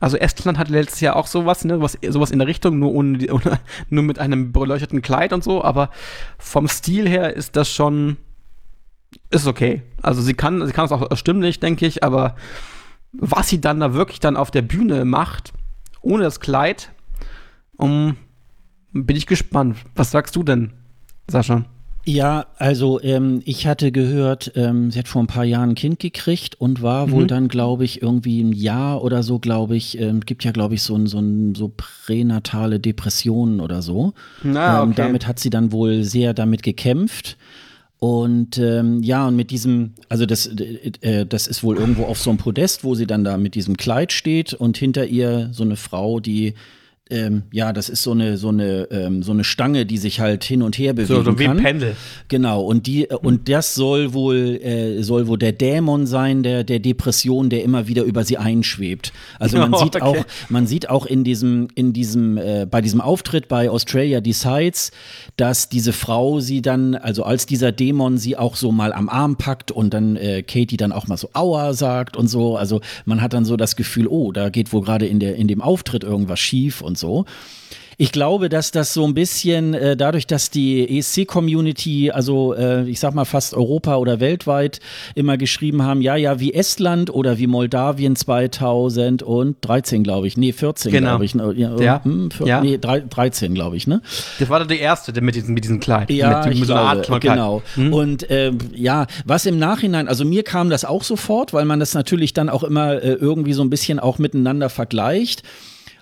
also Estland hatte letztes Jahr auch sowas, ne, was, sowas in der Richtung, nur, ohne, ohne, nur mit einem beleuchteten Kleid und so, aber vom Stil her ist das schon, ist okay. Also sie kann, sie kann es auch stimmlich, denke ich, aber was sie dann da wirklich dann auf der Bühne macht, ohne das Kleid, um, bin ich gespannt. Was sagst du denn, Sascha? Ja, also ähm, ich hatte gehört, ähm, sie hat vor ein paar Jahren ein Kind gekriegt und war mhm. wohl dann, glaube ich, irgendwie ein Jahr oder so, glaube ich, ähm, gibt ja, glaube ich, so ein, so ein so pränatale Depressionen oder so. Na, okay. ähm, damit hat sie dann wohl sehr damit gekämpft. Und ähm, ja, und mit diesem, also das, äh, das ist wohl irgendwo auf so einem Podest, wo sie dann da mit diesem Kleid steht und hinter ihr so eine Frau, die Ähm, ja, das ist so eine so eine ähm, so eine Stange, die sich halt hin und her bewegen kann. So, so wie ein Pendel. Genau. Und die und das soll wohl äh, soll wohl der Dämon sein, der der Depression, der immer wieder über sie einschwebt. Also man oh, sieht okay. auch man sieht auch in diesem in diesem äh, bei diesem Auftritt bei Australia Decides, dass diese Frau sie dann, also als dieser Dämon sie auch so mal am Arm packt und dann äh, Katie dann auch mal so Aua sagt und so. Also man hat dann so das Gefühl, oh, da geht wohl gerade in der in dem Auftritt irgendwas schief und so. Ich glaube, dass das so ein bisschen äh, dadurch, dass die E S C-Community, also äh, ich sag mal fast Europa oder weltweit immer geschrieben haben, ja, ja, wie Estland oder wie Moldawien zweitausenddreizehn, glaube ich, nee, vierzehn, genau. glaube ich, ja, ja. Hm, vier, ja. nee, dreizehn, glaube ich, ne? Das war doch die erste mit diesem, mit diesem Kleid. Ja, mit, mit ich so glaube, Art genau. Hm? Und äh, ja, was im Nachhinein, also mir kam das auch sofort, weil man das natürlich dann auch immer äh, irgendwie so ein bisschen auch miteinander vergleicht.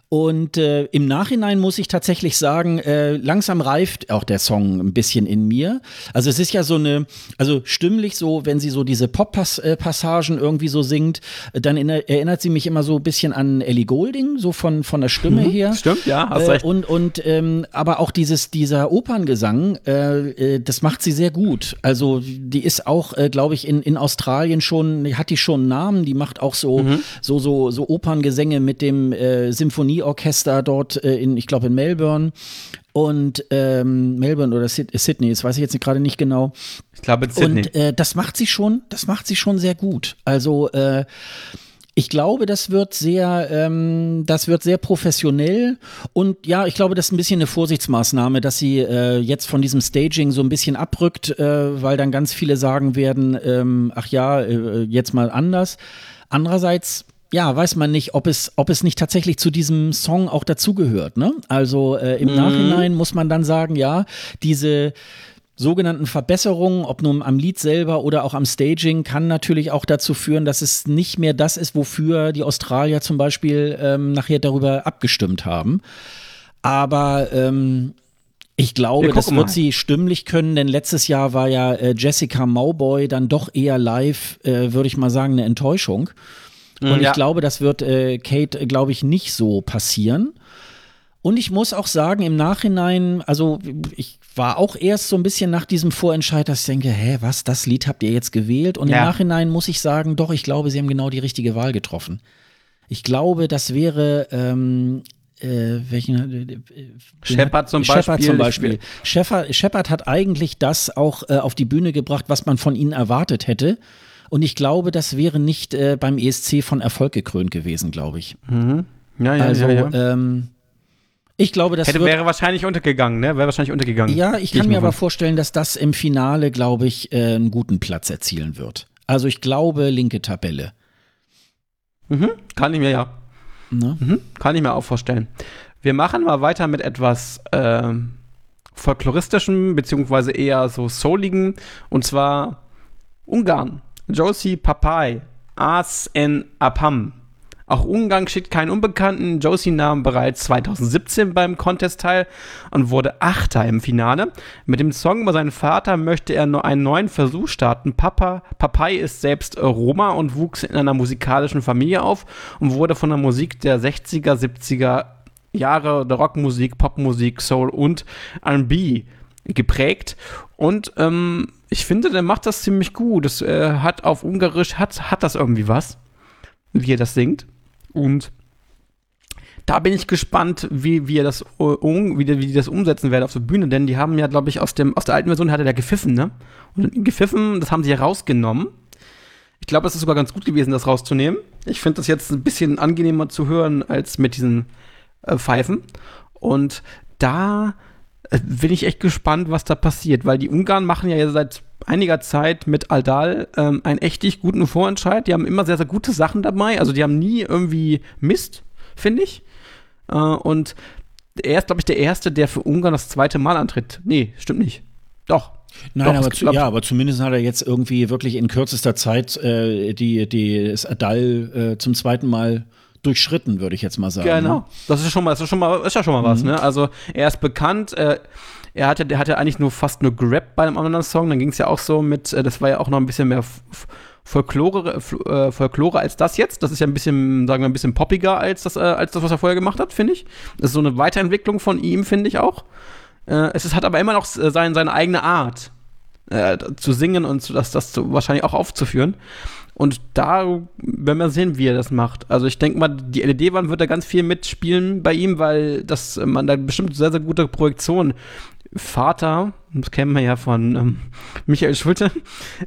Und äh, im Nachhinein muss ich tatsächlich sagen, äh, langsam reift auch der Song ein bisschen in mir. Also es ist ja so eine, also stimmlich so, wenn sie so diese Pop-Passagen irgendwie so singt, dann inner- erinnert sie mich immer so ein bisschen an Ellie Goulding, so von, von der Stimme mhm, her. Stimmt, ja, hast recht. Äh, und, und, ähm, aber auch dieses, dieser Operngesang, äh, äh, das macht sie sehr gut. Also die ist auch, äh, glaube ich, in, in Australien schon, hat die schon einen Namen, die macht auch so, mhm. so, so, so Operngesänge mit dem äh, Symphonie Orchester dort äh, in, ich glaube in Melbourne und ähm, Melbourne oder Sid- Sydney, das weiß ich jetzt gerade nicht genau. Ich glaube in Sydney. Und äh, das macht sie schon, das macht sie schon sehr gut. Also äh, ich glaube, das wird sehr, ähm, das wird sehr professionell und ja, ich glaube, das ist ein bisschen eine Vorsichtsmaßnahme, dass sie äh, jetzt von diesem Staging so ein bisschen abrückt, äh, weil dann ganz viele sagen werden, ähm, ach ja, äh, jetzt mal anders. Andererseits ja, weiß man nicht, ob es, ob es nicht tatsächlich zu diesem Song auch dazugehört, ne? Also äh, im mhm. Nachhinein muss man dann sagen, ja, diese sogenannten Verbesserungen, ob nun am Lied selber oder auch am Staging, kann natürlich auch dazu führen, dass es nicht mehr das ist, wofür die Australier zum Beispiel ähm, nachher darüber abgestimmt haben. Aber ähm, ich glaube, das wird sie stimmlich können, denn letztes Jahr war ja äh, Jessica Mauboy dann doch eher live, äh, würde ich mal sagen, eine Enttäuschung. Und ja. ich glaube, das wird äh, Kate, glaube ich, nicht so passieren. Und ich muss auch sagen, im Nachhinein, also ich war auch erst so ein bisschen nach diesem Vorentscheid, dass ich denke, hä, was, das Lied habt ihr jetzt gewählt? Und ja. im Nachhinein muss ich sagen, doch, ich glaube, sie haben genau die richtige Wahl getroffen. Ich glaube, das wäre ähm, äh, welchen äh, Shepard zum Beispiel. Shepard zum Beispiel. Shepard, Shepard hat eigentlich das auch äh, auf die Bühne gebracht, was man von ihnen erwartet hätte. Und ich glaube, das wäre nicht äh, beim E S C von Erfolg gekrönt gewesen, glaube ich. Mhm. Ja, ja, also, ja. ja. Ähm, ich glaube, das Hätte, wird, wäre wahrscheinlich untergegangen, ne? Wäre wahrscheinlich untergegangen. Ja, ich kann mir aber vorstellen, dass das im Finale, glaube ich, äh, einen guten Platz erzielen wird. Also ich glaube, linke Tabelle. Mhm. Kann ich mir ja. Mhm. Kann ich mir auch vorstellen. Wir machen mal weiter mit etwas äh, folkloristischem, beziehungsweise eher so souligen, und zwar Ungarn. Joci Pápai, As en Apam. Auch Ungarn schickt keinen Unbekannten. Joci nahm bereits zweitausendsiebzehn beim Contest teil und wurde Achter im Finale. Mit dem Song über seinen Vater möchte er nur einen neuen Versuch starten. Papa, Pápai ist selbst Roma und wuchs in einer musikalischen Familie auf und wurde von der Musik der sechziger, siebziger Jahre, der Rockmusik, Popmusik, Soul und R and B geprägt. Und ähm, ich finde, der macht das ziemlich gut. Das äh, hat auf Ungarisch, hat, hat das irgendwie was, wie er das singt. Und da bin ich gespannt, wie, wie er das um, wie die, wie die das umsetzen werden auf der Bühne. Denn die haben ja, glaube ich, aus, dem, aus der alten Version hatte der gepfiffen, ne? Und gepfiffen, das haben sie ja rausgenommen. Ich glaube, es ist sogar ganz gut gewesen, das rauszunehmen. Ich finde das jetzt ein bisschen angenehmer zu hören als mit diesen äh, Pfeifen. Und da bin ich echt gespannt, was da passiert, weil die Ungarn machen ja seit einiger Zeit mit Aldal ähm, einen echt guten Vorentscheid. Die haben immer sehr, sehr gute Sachen dabei. Also die haben nie irgendwie Mist, finde ich. Äh, und er ist, glaube ich, der Erste, der für Ungarn das zweite Mal antritt. Nee, stimmt nicht. Doch. Nein, Doch, aber, zu, ja, aber zumindest hat er jetzt irgendwie wirklich in kürzester Zeit äh, die, die, das Aldal äh, zum zweiten Mal durchschritten, würde ich jetzt mal sagen. Genau, ne? Das ist schon mal, das ist schon mal, ist ja schon mal mhm. was, ne? Also er ist bekannt, äh, er hatte, der hatte eigentlich nur fast nur Grab bei einem anderen Song, dann ging es ja auch so mit, äh, das war ja auch noch ein bisschen mehr f- f- Folklore, äh, Folklore als das jetzt. Das ist ja ein bisschen, sagen wir, ein bisschen poppiger als das, äh, als das, was er vorher gemacht hat, finde ich. Das ist so eine Weiterentwicklung von ihm, finde ich auch. Äh, es ist, hat aber immer noch sein, seine eigene Art äh, zu singen und zu, das, das zu, wahrscheinlich auch aufzuführen. Und da werden wir sehen, wie er das macht. Also ich denke mal, die L E D-Wand wird da ganz viel mitspielen bei ihm, weil das, man da bestimmt sehr, sehr gute Projektionen. Vater, das kennen wir ja von ähm, Michael Schulte,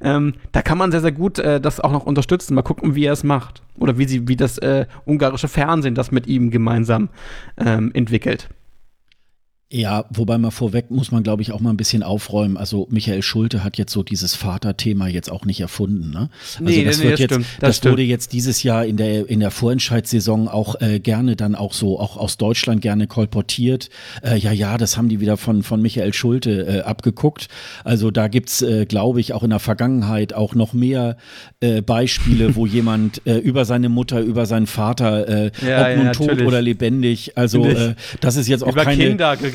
ähm, da kann man sehr, sehr gut äh, das auch noch unterstützen. Mal gucken, wie er es macht. Oder wie, sie, wie das äh, ungarische Fernsehen das mit ihm gemeinsam ähm, entwickelt. Ja, wobei mal vorweg muss man, glaube ich, auch mal ein bisschen aufräumen. Also Michael Schulte hat jetzt so dieses Vaterthema jetzt auch nicht erfunden. Ne? Also nee, das, nee, wird das, jetzt, stimmt, das, das wurde stimmt. jetzt dieses Jahr in der in der Vorentscheidssaison auch äh, gerne dann auch so, auch aus Deutschland gerne kolportiert. Äh, ja, ja, das haben die wieder von von Michael Schulte äh, abgeguckt. Also da gibt's, äh, glaube ich, auch in der Vergangenheit auch noch mehr äh, Beispiele, wo jemand äh, über seine Mutter, über seinen Vater, äh, ja, ob ja, nun ja, tot natürlich. Oder lebendig. Also äh, das ist jetzt auch über keine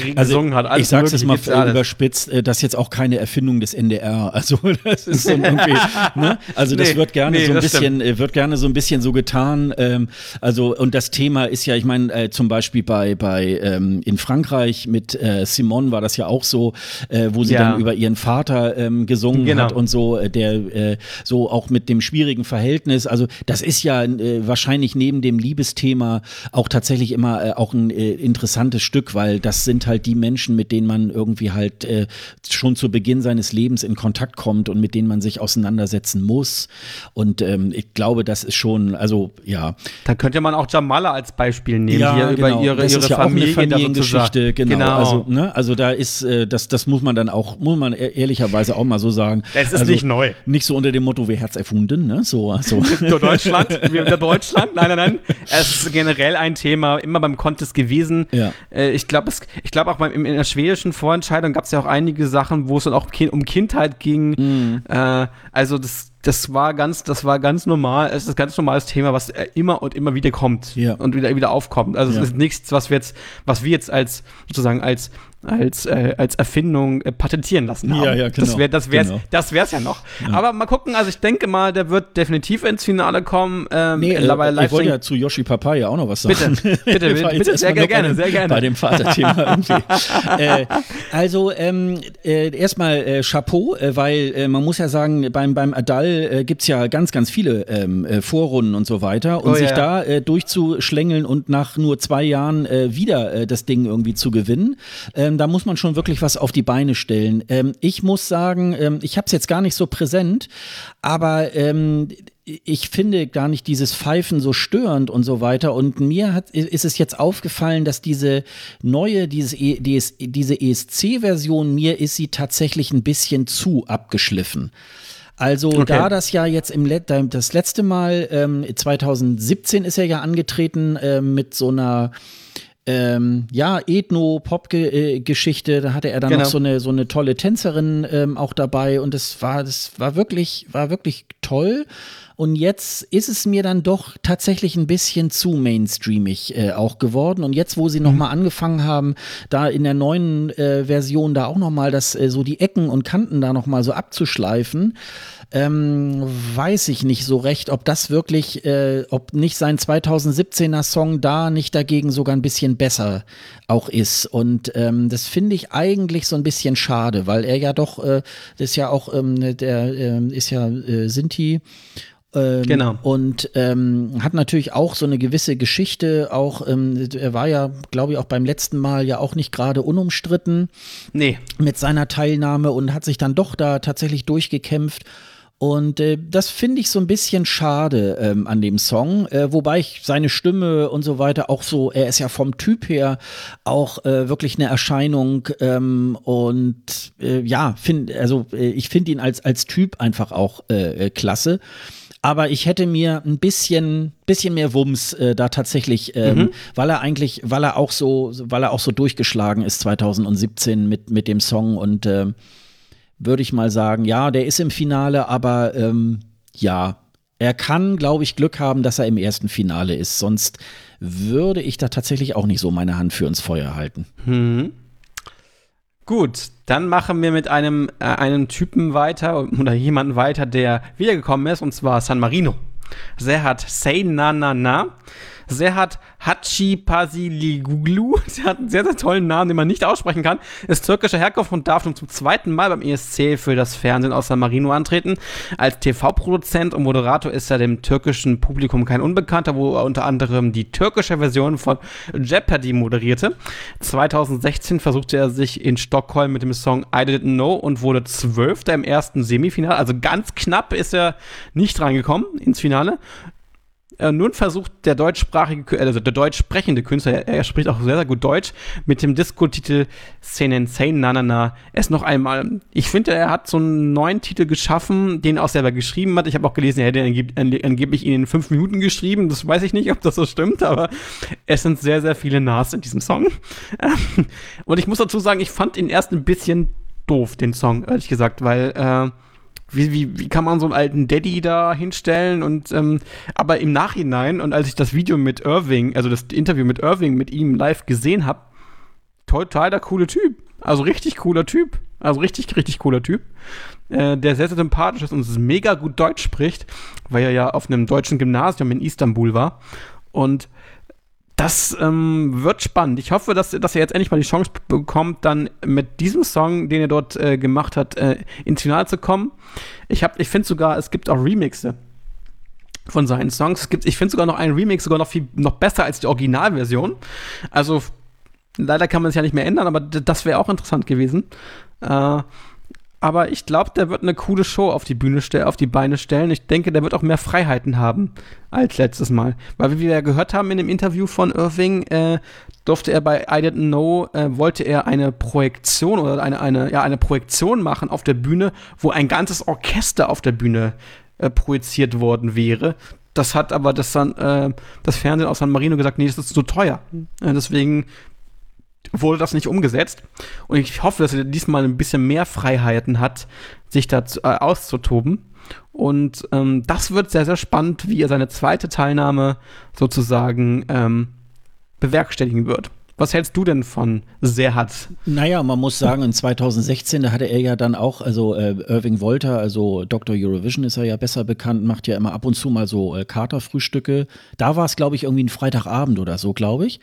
Kinder Also, hat. Alles ich sag's jetzt mal überspitzt, äh, das ist jetzt auch keine Erfindung des N D R. Also das ist so irgendwie, ne? Also das nee, wird gerne nee, so ein bisschen, stimmt. wird gerne so ein bisschen so getan. Ähm, also und das Thema ist ja, ich meine äh, zum Beispiel bei bei ähm, in Frankreich mit äh, Simone war das ja auch so, äh, wo sie ja. dann über ihren Vater ähm, gesungen genau. hat und so, äh, der äh, so auch mit dem schwierigen Verhältnis. Also das ist ja äh, wahrscheinlich neben dem Liebesthema auch tatsächlich immer äh, auch ein äh, interessantes Stück, weil das sind halt die Menschen, mit denen man irgendwie halt äh, schon zu Beginn seines Lebens in Kontakt kommt und mit denen man sich auseinandersetzen muss. Und ähm, ich glaube, das ist schon, also ja. Da könnte man auch Jamala als Beispiel nehmen, ja, hier genau. über ihre, das ihre ist ja Familie, auch eine Familiengeschichte, genau. genau. Also, ne? Also da ist, äh, das, das muss man dann auch, muss man e- ehrlicherweise auch mal so sagen. Das ist also nicht neu. Nicht so unter dem Motto, wir Herz erfunden, ne? So, so. Deutschland, wir in Deutschland, nein, nein, nein. Es ist generell ein Thema, immer beim Contest gewesen. Ja. Äh, ich glaube, es Ich glaube, auch beim, in der schwedischen Vorentscheidung gab es ja auch einige Sachen, wo es dann auch um Kindheit ging. Mm. Äh, also das, das, war ganz, das war ganz normal. Es ist ein ganz normales Thema, was immer und immer wieder kommt yeah. und wieder, wieder aufkommt. Also es yeah. ist nichts, was wir jetzt, was wir jetzt als sozusagen als als, äh, als Erfindung äh, patentieren lassen haben. Ja, ja, genau. Das wäre das wär's, genau. das wär's ja noch. Ja. Aber mal gucken, also ich denke mal, der wird definitiv ins Finale kommen. Ähm, nee, äh, ich wollte ja zu Joci Pápai ja auch noch was sagen. Bitte, bitte, bitte, bitte sehr gerne, dem, sehr gerne. Bei dem Vaterthema irgendwie. äh, also ähm, äh, erstmal äh, Chapeau, äh, weil äh, man muss ja sagen, beim, beim Aldal äh, gibt's ja ganz, ganz viele äh, Vorrunden und so weiter. Und oh, sich ja. da äh, durchzuschlängeln und nach nur zwei Jahren äh, wieder äh, das Ding irgendwie zu gewinnen, äh, da muss man schon wirklich was auf die Beine stellen. Ähm, ich muss sagen, ähm, ich habe es jetzt gar nicht so präsent, aber ähm ich finde gar nicht dieses Pfeifen so störend und so weiter. Und mir hat, ist es jetzt aufgefallen, dass diese neue, dieses e, dieses, diese E S C-Version, mir ist sie tatsächlich ein bisschen zu abgeschliffen. Also okay. da das ja jetzt im Let- das letzte Mal, ähm, zwanzig siebzehn ist er ja angetreten äh, mit so einer Ähm, ja, Ethno-Pop-Geschichte, da hatte er dann genau. noch so eine, so eine tolle Tänzerin ähm, auch dabei und das war, das war wirklich, war wirklich toll. Und jetzt ist es mir dann doch tatsächlich ein bisschen zu mainstreamig äh, auch geworden. Und jetzt, wo sie mhm. nochmal angefangen haben, da in der neuen äh, Version da auch nochmal das, äh, so die Ecken und Kanten da nochmal so abzuschleifen, ähm, weiß ich nicht so recht, ob das wirklich, äh, ob nicht sein zwanzig siebzehner Song da nicht dagegen sogar ein bisschen besser auch ist. Und ähm, das finde ich eigentlich so ein bisschen schade, weil er ja doch, äh, das ist ja auch, ähm, der äh, ist ja äh, Sinti. Ähm, genau. Und ähm, hat natürlich auch so eine gewisse Geschichte, auch ähm, er war ja, glaube ich, auch beim letzten Mal ja auch nicht gerade unumstritten nee. mit seiner Teilnahme und hat sich dann doch da tatsächlich durchgekämpft. Und äh, das finde ich so ein bisschen schade ähm, an dem Song, äh, wobei ich seine Stimme und so weiter auch so, er ist ja vom Typ her auch äh, wirklich eine Erscheinung ähm, und äh, ja, find, also äh, ich finde ihn als, als Typ einfach auch äh, klasse. Aber ich hätte mir ein bisschen, bisschen mehr Wumms äh, da tatsächlich, ähm, mhm. weil er eigentlich, weil er auch so, weil er auch so durchgeschlagen ist zwanzig siebzehn mit, mit dem Song und äh, würde ich mal sagen, ja, der ist im Finale, aber ähm, ja, er kann, glaube ich, Glück haben, dass er im ersten Finale ist. Sonst würde ich da tatsächlich auch nicht so meine Hand für ins Feuer halten. Mhm. Gut, dann machen wir mit einem, äh, einem Typen weiter oder jemanden weiter, der wiedergekommen ist, und zwar San Marino. Serhat Say Na Na Na. Serhat Hachi Pasiliguglu, der hat einen sehr, sehr tollen Namen, den man nicht aussprechen kann, ist türkischer Herkunft und darf nun zum zweiten Mal beim E S C für das Fernsehen aus San Marino antreten. Als T V-Produzent und Moderator ist er dem türkischen Publikum kein Unbekannter, wo er unter anderem die türkische Version von Jeopardy moderierte. zwanzig sechzehn versuchte er sich in Stockholm mit dem Song I Didn't Know und wurde Zwölfter im ersten Semifinale. Also ganz knapp ist er nicht reingekommen ins Finale. Nun versucht der deutschsprachige, also der deutsch sprechende Künstler, er spricht auch sehr, sehr gut Deutsch, mit dem Disco-Titel Senen Sein Na Na Na es noch einmal. Ich finde, er hat so einen neuen Titel geschaffen, den er auch selber geschrieben hat. Ich habe auch gelesen, er hätte angeblich angeb ihn in fünf Minuten geschrieben. Das weiß ich nicht, ob das so stimmt, aber es sind sehr, sehr viele Nas in diesem Song. Und ich muss dazu sagen, ich fand ihn erst ein bisschen doof, den Song, ehrlich gesagt, weil äh, Wie, wie, wie kann man so einen alten Daddy da hinstellen? Und ähm, aber im Nachhinein, und als ich das Video mit Irving, also das Interview mit Irving mit ihm live gesehen habe, total der coole Typ. Also richtig cooler Typ. Also richtig, richtig cooler Typ. Äh, der sehr, sehr sympathisch ist und mega gut Deutsch spricht, weil er ja auf einem deutschen Gymnasium in Istanbul war. Und das ähm, wird spannend. Ich hoffe, dass, dass er jetzt endlich mal die Chance bekommt, dann mit diesem Song, den er dort äh, gemacht hat, äh, ins Finale zu kommen. Ich, ich finde sogar, es gibt auch Remixe von seinen Songs. Es gibt, ich finde sogar noch einen Remix, sogar noch viel noch besser als die Originalversion. Also, leider kann man es ja nicht mehr ändern, aber d- das wäre auch interessant gewesen. Äh, aber ich glaube, der wird eine coole Show auf die Bühne stellen, auf die Beine stellen. Ich denke, der wird auch mehr Freiheiten haben als letztes Mal. Weil, wie wir ja gehört haben in dem Interview von Irving, äh, durfte er bei I Didn't Know, äh, wollte er eine Projektion oder eine, eine, ja, eine Projektion machen auf der Bühne, wo ein ganzes Orchester auf der Bühne äh, projiziert worden wäre. Das hat aber das, dann, äh, das Fernsehen aus San Marino gesagt, nee, das ist zu teuer. Äh, deswegen wurde das nicht umgesetzt. Und ich hoffe, dass er diesmal ein bisschen mehr Freiheiten hat, sich da äh, auszutoben. Und ähm, das wird sehr, sehr spannend, wie er seine zweite Teilnahme sozusagen ähm, bewerkstelligen wird. Was hältst du denn von Serhat? Naja, man muss sagen, in zwanzig sechzehn, da hatte er ja dann auch, also äh, Irving Wolther, also Doktor Eurovision ist er ja besser bekannt, macht ja immer ab und zu mal so äh, Katerfrühstücke. Da war es, glaube ich, irgendwie ein Freitagabend oder so, glaube ich.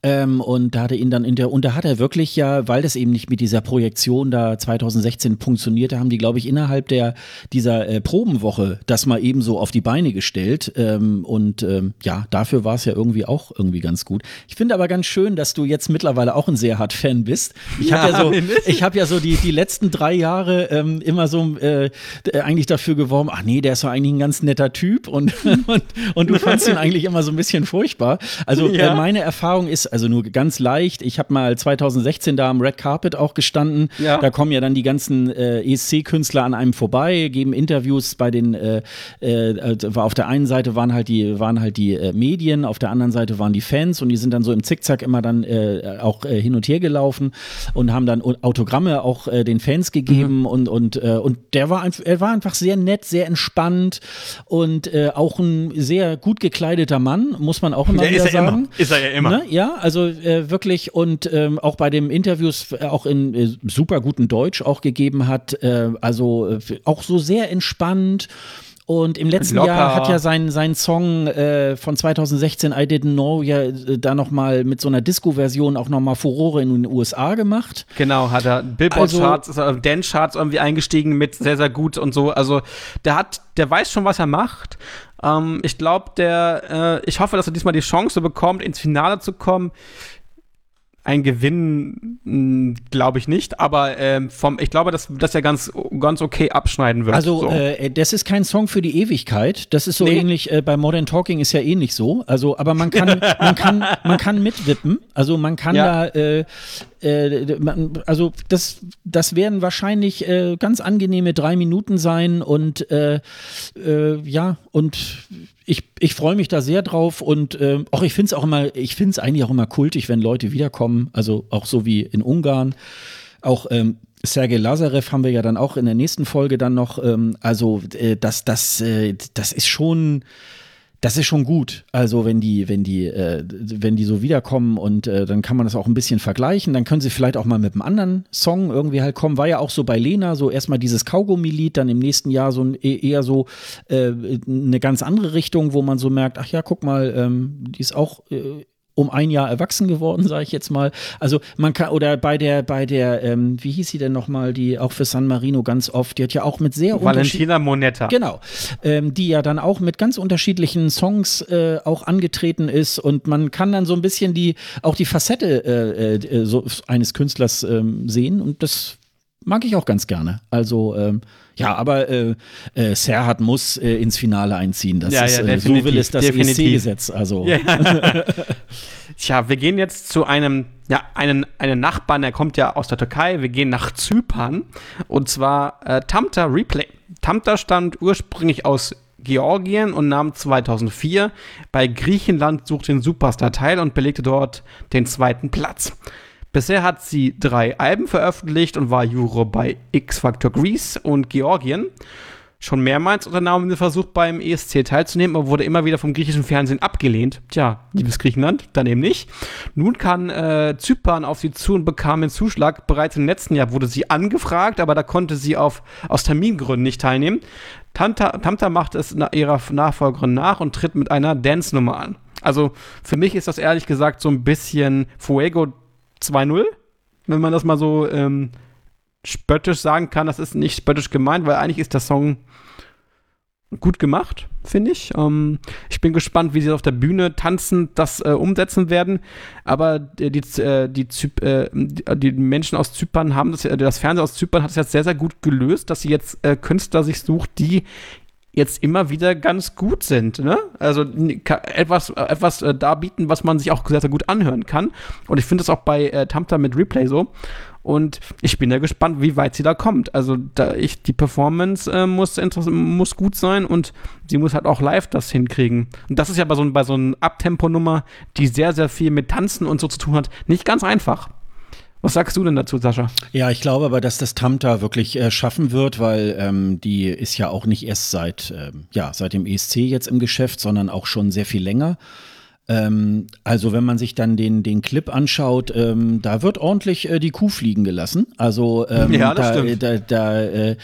Ähm, und da hatte ihn dann in der, und da hat er wirklich ja, weil das eben nicht mit dieser Projektion da zwanzig sechzehn funktionierte, haben die, glaube ich, innerhalb der dieser äh, Probenwoche das mal eben so auf die Beine gestellt. Ähm, und ähm, ja, dafür war es ja irgendwie auch irgendwie ganz gut. Ich finde aber ganz schön, dass du jetzt mittlerweile auch ein sehr hart Fan bist. Ich ja, habe ja so, ich habe ja so die die letzten drei Jahre ähm, immer so äh, eigentlich dafür geworben. Ach nee, der ist ja eigentlich ein ganz netter Typ und und, und du fandst ihn eigentlich immer so ein bisschen furchtbar. Also ja. äh, meine Erfahrung ist also nur ganz leicht. Ich habe mal zwanzig sechzehn da am Red Carpet auch gestanden. Ja. Da kommen ja dann die ganzen äh, E S C-Künstler an einem vorbei, geben Interviews bei den, äh, äh, auf der einen Seite waren halt die, waren halt die äh, Medien, auf der anderen Seite waren die Fans und die sind dann so im Zickzack immer dann äh, auch äh, hin und her gelaufen und haben dann Autogramme auch äh, den Fans gegeben mhm. und, und, äh, und der war, einf- er war einfach sehr nett, sehr entspannt und äh, auch ein sehr gut gekleideter Mann, muss man auch immer der wieder ist sagen. Immer. Ist er ja immer. Ne? Ja, also äh, wirklich und ähm, auch bei den Interviews äh, auch in äh, super gutem Deutsch auch gegeben hat, äh, also äh, auch so sehr entspannt. Und im letzten Locker. Jahr hat ja sein, sein Song äh, von zwanzig sechzehn, I Didn't Know, ja äh, da nochmal mit so einer Disco-Version auch nochmal Furore in den U S A gemacht. Genau, hat er Billboard-Charts, also, also Dance-Charts irgendwie eingestiegen mit sehr, sehr gut und so. Also der hat, der weiß schon, was er macht. Ähm, ich glaube, der, äh, ich hoffe, dass er diesmal die Chance bekommt, ins Finale zu kommen. Ein Gewinn, glaube ich nicht, aber ähm, vom, ich glaube, dass, dass er ganz, ganz okay abschneiden wird. Also, so. äh, das ist kein Song für die Ewigkeit. Das ist so nee. ähnlich, äh, bei Modern Talking ist ja eh nicht so. Also, aber man kann, man kann, man kann mitwippen. Also, man kann ja. da, äh, äh, man, also, das, das werden wahrscheinlich äh, ganz angenehme drei Minuten sein und, äh, äh, ja, und, Ich, ich freue mich da sehr drauf und äh, auch ich finde es auch immer, ich finde es eigentlich auch immer kultig, wenn Leute wiederkommen, also auch so wie in Ungarn. Auch ähm, Sergei Lazarev haben wir ja dann auch in der nächsten Folge dann noch. Ähm, also äh, das, das, äh, das ist schon. Das ist schon gut. Also wenn die, wenn die, äh, wenn die so wiederkommen und äh, dann kann man das auch ein bisschen vergleichen. Dann können sie vielleicht auch mal mit einem anderen Song irgendwie halt kommen. War ja auch so bei Lena so erstmal dieses Kaugummi-Lied, dann im nächsten Jahr so ein, eher so äh, eine ganz andere Richtung, wo man so merkt, ach ja, guck mal, ähm, die ist auch äh, um ein Jahr erwachsen geworden, sage ich jetzt mal. Also man kann, oder bei der, bei der, ähm, wie hieß sie denn nochmal, die auch für San Marino ganz oft, die hat ja auch mit sehr unterschiedlichen... Valentina Moneta. Genau, ähm, die ja dann auch mit ganz unterschiedlichen Songs äh, auch angetreten ist und man kann dann so ein bisschen die, auch die Facette äh, äh, so eines Künstlers äh, sehen und das mag ich auch ganz gerne. Also, ähm, ja, aber äh, äh, Serhat muss äh, ins Finale einziehen. Das ja, ist, ja, so will es das E S C-Gesetz. Also. Ja. Tja, wir gehen jetzt zu einem, ja, einen, einen Nachbarn, der kommt ja aus der Türkei. Wir gehen nach Zypern und zwar äh, Tamta Replay. Tamta stammt ursprünglich aus Georgien und nahm zweitausendvier bei Griechenland sucht den Superstar teil und belegte dort den zweiten Platz. Bisher hat sie drei Alben veröffentlicht und war Juror bei X-Factor Greece und Georgien. Schon mehrmals unternahm den Versuch, beim E S C teilzunehmen, aber wurde immer wieder vom griechischen Fernsehen abgelehnt. Tja, liebes Griechenland, dann eben nicht. Nun kam äh, Zypern auf sie zu und bekam den Zuschlag. Bereits im letzten Jahr wurde sie angefragt, aber da konnte sie auf, aus Termingründen nicht teilnehmen. Tamta, Tamta macht es na, ihrer Nachfolgerin nach und tritt mit einer Dance-Nummer an. Also für mich ist das ehrlich gesagt so ein bisschen Fuego zwei null, wenn man das mal so ähm, spöttisch sagen kann. Das ist nicht spöttisch gemeint, weil eigentlich ist der Song gut gemacht, finde ich. Ähm, ich bin gespannt, wie sie auf der Bühne tanzend das äh, umsetzen werden. Aber die, die, die, Zyp- äh, die Menschen aus Zypern haben das, das Fernsehen aus Zypern hat es jetzt sehr, sehr gut gelöst, dass sie jetzt äh, Künstler sich sucht, die jetzt immer wieder ganz gut sind, ne? Also etwas, etwas äh, darbieten, was man sich auch sehr, sehr gut anhören kann. Und ich finde das auch bei äh, Tamta mit Replay so. Und ich bin da gespannt, wie weit sie da kommt. Also da ich, die Performance äh, muss, muss gut sein und sie muss halt auch live das hinkriegen. Und das ist ja bei so, bei so einer Abtempo-Nummer, die sehr, sehr viel mit Tanzen und so zu tun hat, nicht ganz einfach. Was sagst du denn dazu, Sascha? Ja, ich glaube aber, dass das Tamta wirklich äh, schaffen wird, weil ähm, die ist ja auch nicht erst seit, ähm, ja, seit dem E S C jetzt im Geschäft, sondern auch schon sehr viel länger. Ähm, also wenn man sich dann den, den Clip anschaut, ähm, da wird ordentlich äh, die Kuh fliegen gelassen. Also ähm, ja, das da, stimmt. da, da, äh,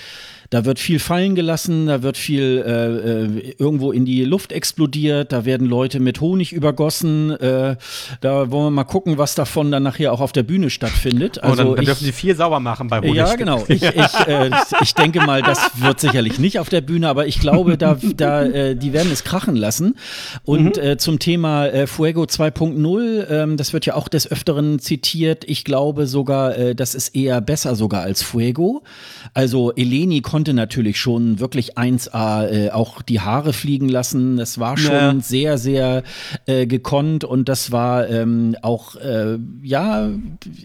Da wird viel fallen gelassen, da wird viel äh, irgendwo in die Luft explodiert, da werden Leute mit Honig übergossen. Äh, da wollen wir mal gucken, was davon dann nachher auch auf der Bühne stattfindet. Also oh, dann, dann ich, dürfen sie viel sauber machen bei Honig. Ja, genau. Ich, ich, äh, ich denke mal, das wird sicherlich nicht auf der Bühne, aber ich glaube, da, da, äh, die werden es krachen lassen. Und mhm. äh, zum Thema äh, Fuego zwei Punkt null, ähm, das wird ja auch des Öfteren zitiert. Ich glaube sogar, äh, das ist eher besser sogar als Fuego. Also Eleni konnte natürlich schon wirklich eins A äh, auch die Haare fliegen lassen. Das war schon ja. sehr, sehr äh, gekonnt und das war ähm, auch, äh, ja,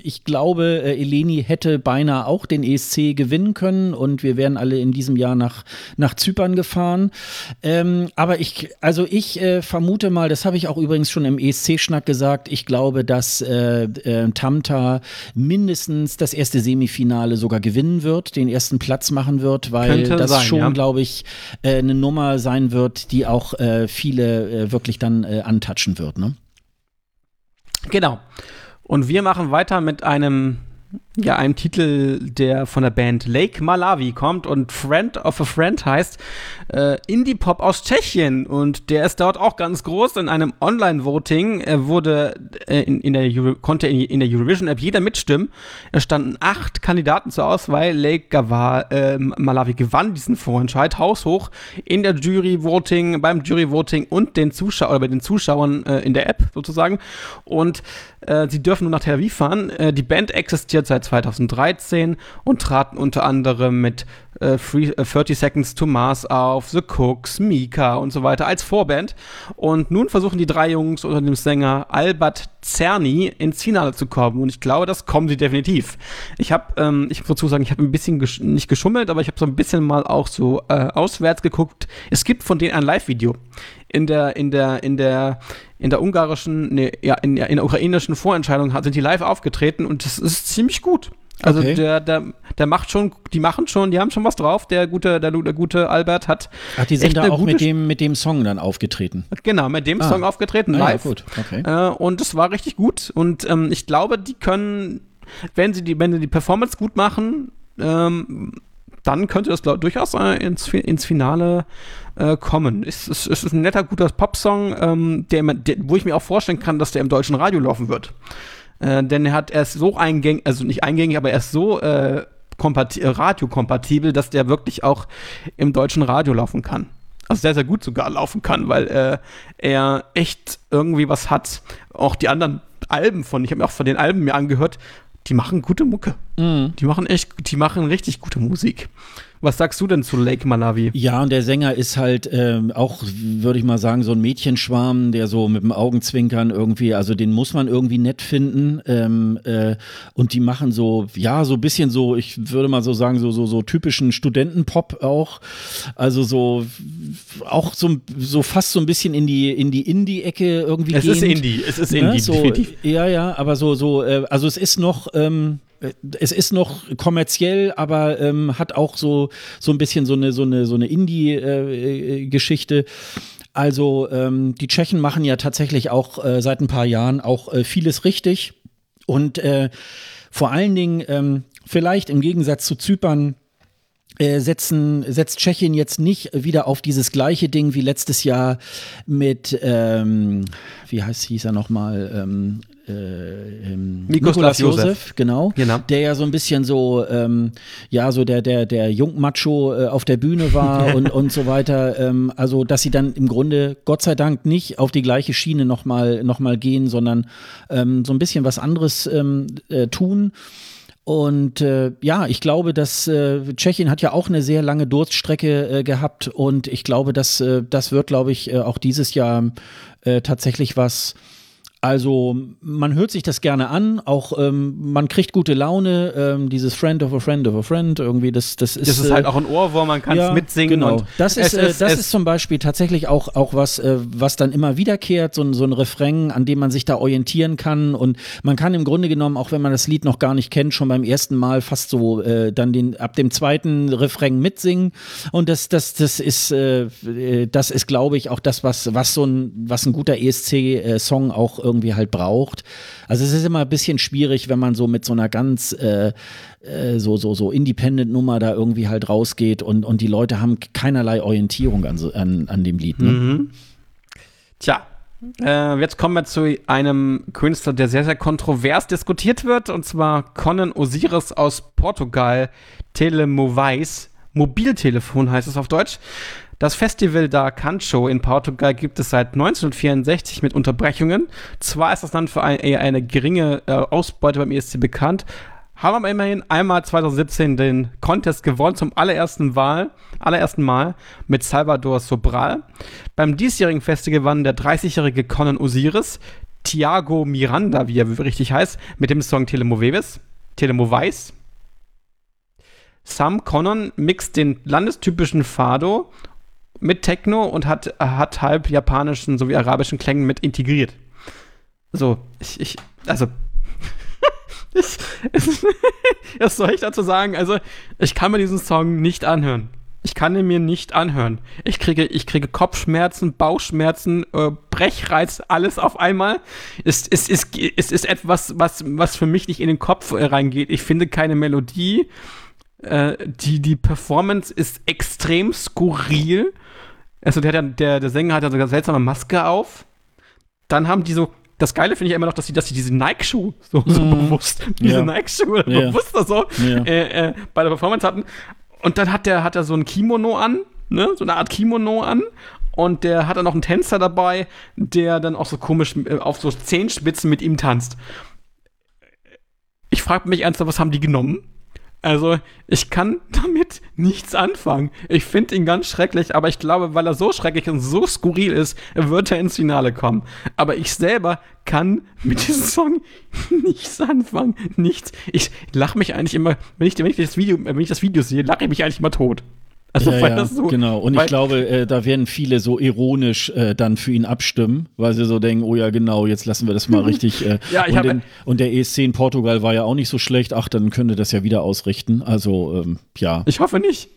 ich glaube, äh, Eleni hätte beinahe auch den E S C gewinnen können und wir wären alle in diesem Jahr nach, nach Zypern gefahren. Ähm, aber ich, also ich äh, vermute mal, das habe ich auch übrigens schon im E S C-Schnack gesagt, ich glaube, dass äh, äh, Tamta mindestens das erste Semifinale sogar gewinnen wird, den ersten Platz machen wird, weil Könnte das sein, schon, ja. glaube ich, äh, eine Nummer sein wird, die auch äh, viele äh, wirklich dann äh, antatschen wird. Ne? Genau. Und wir machen weiter mit einem, ja, einem Titel, der von der Band Lake Malawi kommt und Friend of a Friend heißt, äh, Indie-Pop aus Tschechien. Und der ist dort auch ganz groß. In einem Online-Voting äh, wurde äh, in, in der Euro- konnte in, in der Eurovision-App jeder mitstimmen. Es standen acht Kandidaten zur Auswahl. Lake Gawa, äh, Malawi gewann diesen Vorentscheid haushoch in der Jury-Voting, beim Jury-Voting und den Zuschauern oder bei den Zuschauern äh, in der App sozusagen. Und äh, sie dürfen nur nach Tel Aviv fahren. Äh, die Band existiert seit zweitausenddreizehn und traten unter anderem mit äh, Free, äh, thirty Seconds to Mars auf, The Cooks, Mika und so weiter als Vorband. Und nun versuchen die drei Jungs unter dem Sänger Albert Czerny ins Finale zu kommen. Und ich glaube, das kommen sie definitiv. Ich habe, ähm, ich muss dazu sagen, ich habe ein bisschen gesch- nicht geschummelt, aber ich habe so ein bisschen mal auch so äh, auswärts geguckt. Es gibt von denen ein Live-Video. In der, in der, in der, in der ungarischen, nee, ja, in, in der ukrainischen Vorentscheidung sind die live aufgetreten und das ist ziemlich gut. Also okay. der, der, der macht schon, die machen schon, die haben schon was drauf. Der gute, der, der gute Albert hat. Ach, die sind da auch mit dem, mit dem Song dann aufgetreten. Genau, mit dem ah. Song aufgetreten, ah, live. Ja, gut. Okay. Äh, und es war richtig gut. Und ähm, ich glaube, die können, wenn sie die, wenn sie die Performance gut machen, ähm, dann könnte das glaub, durchaus äh, ins, ins Finale äh, kommen. Es ist, ist, ist ein netter, guter Popsong, ähm, der, der, wo ich mir auch vorstellen kann, dass der im deutschen Radio laufen wird. Äh, denn er hat erst so eingängig, also nicht eingängig, aber erst so äh, kompati- radiokompatibel, dass der wirklich auch im deutschen Radio laufen kann. Also sehr, sehr gut sogar laufen kann, weil äh, er echt irgendwie was hat. Auch die anderen Alben von, ich habe mir auch von den Alben mir angehört, die machen gute Mucke. Mhm. Die machen echt, die machen richtig gute Musik. Was sagst du denn zu Lake Malawi? Ja, und der Sänger ist halt äh, auch, würde ich mal sagen, so ein Mädchenschwarm, der so mit dem Augenzwinkern irgendwie, also den muss man irgendwie nett finden. Ähm, äh, und die machen so, ja, so ein bisschen so, ich würde mal so sagen, so, so, so typischen Studentenpop auch. Also so, auch so, so fast so ein bisschen in die, in die Indie-Ecke irgendwie gehend. Es ist Indie, es ist Indie, so, definitiv. Ja, ja, aber so, so, äh, also es ist noch, ähm, Es ist noch kommerziell, aber ähm, hat auch so, so ein bisschen so eine, so eine, so eine Indie-Geschichte. Äh, also ähm, die Tschechen machen ja tatsächlich auch äh, seit ein paar Jahren auch äh, vieles richtig. Und äh, vor allen Dingen ähm, vielleicht im Gegensatz zu Zypern Setzen, setzt Tschechien jetzt nicht wieder auf dieses gleiche Ding wie letztes Jahr mit, ähm, wie heißt hieß er nochmal? Ähm, äh, ähm, Nikolaus Josef, genau, genau. Der ja so ein bisschen so, ähm, ja, so der, der, der Jungmacho äh, auf der Bühne war und, und so weiter. Ähm, also, dass sie dann im Grunde, Gott sei Dank, nicht auf die gleiche Schiene nochmal noch mal gehen, sondern ähm, so ein bisschen was anderes ähm, äh, tun. Und äh, ja, ich glaube, dass äh, Tschechien hat ja auch eine sehr lange Durststrecke äh, gehabt und ich glaube, dass äh, das wird, glaube ich, äh, auch dieses Jahr äh, tatsächlich was. Also man hört sich das gerne an, auch ähm, man kriegt gute Laune, ähm, dieses Friend of a Friend of a Friend, irgendwie das, das ist. Das ist halt äh, auch ein Ohrwurm, man kann es ja, mitsingen. Genau. Und das ist, äh, das ist zum Beispiel tatsächlich auch, auch was, äh, was dann immer wiederkehrt, so, so ein Refrain, an dem man sich da orientieren kann und man kann im Grunde genommen, auch wenn man das Lied noch gar nicht kennt, schon beim ersten Mal fast so äh, dann den, ab dem zweiten Refrain mitsingen und das, das, das ist, äh, das ist, glaube ich, auch das, was, was so ein, was ein guter E S C-Song auch irgendwie halt braucht. Also es ist immer ein bisschen schwierig, wenn man so mit so einer ganz äh, äh, so, so, so Independent-Nummer da irgendwie halt rausgeht und, und die Leute haben keinerlei Orientierung an, an, an dem Lied. Ne? Mhm. Tja, äh, jetzt kommen wir zu einem Künstler, der sehr, sehr kontrovers diskutiert wird, und zwar Conan Osiris aus Portugal, Telemóveis, Mobiltelefon heißt es auf Deutsch. Das Festival da Cancho in Portugal gibt es seit neunzehnhundertvierundsechzig mit Unterbrechungen. Zwar ist das Land für ein, eher eine geringe äh, Ausbeute beim E S C bekannt, haben aber immerhin einmal zweitausendsiebzehn den Contest gewonnen, zum allerersten Mal, allerersten Mal mit Salvador Sobral. Beim diesjährigen Festival gewann der dreißigjährige Conan Osiris, Tiago Miranda, wie er richtig heißt, mit dem Song Telemóveis, Telemóveis. Sam Conan mixt den landestypischen Fado mit Techno und hat, hat halb japanischen sowie arabischen Klängen mit integriert. So, ich, ich also, was soll ich dazu sagen? Also, ich kann mir diesen Song nicht anhören. Ich kann ihn mir nicht anhören. Ich kriege, ich kriege Kopfschmerzen, Bauchschmerzen, äh, Brechreiz, alles auf einmal. Es, es, es, es ist etwas, was, was für mich nicht in den Kopf äh, reingeht. Ich finde keine Melodie. Äh, die, die Performance ist extrem skurril. Also der, der, der Sänger hat ja so eine seltsame Maske auf. Dann haben die so, das Geile finde ich immer noch, dass die, dass die diese Nike-Schuhe so, so mm. bewusst, diese ja. Nike-Schuhe ja. bewusst oder so ja. äh, äh, bei der Performance hatten. Und dann hat der, hat er so ein Kimono an, ne? So eine Art Kimono an. Und der hat dann noch einen Tänzer dabei, der dann auch so komisch äh, auf so Zehenspitzen mit ihm tanzt. Ich frage mich ernsthaft, was haben die genommen? Also, ich kann damit nichts anfangen. Ich finde ihn ganz schrecklich, aber ich glaube, weil er so schrecklich und so skurril ist, wird er ins Finale kommen. Aber ich selber kann mit diesem Song nichts anfangen. Nichts. Ich lache mich eigentlich immer, wenn ich, wenn ich das Video, wenn ich das Video sehe, lache ich mich eigentlich immer tot. Also ja, weil ja, das so, genau. Und ich glaube, äh, da werden viele so ironisch äh, dann für ihn abstimmen, weil sie so denken, oh ja, genau, jetzt lassen wir das mal richtig. Äh, ja, ich und, hab, den, und der E S C in Portugal war ja auch nicht so schlecht. Ach, dann könnte das ja wieder ausrichten. Also, ähm, ja. Ich hoffe nicht.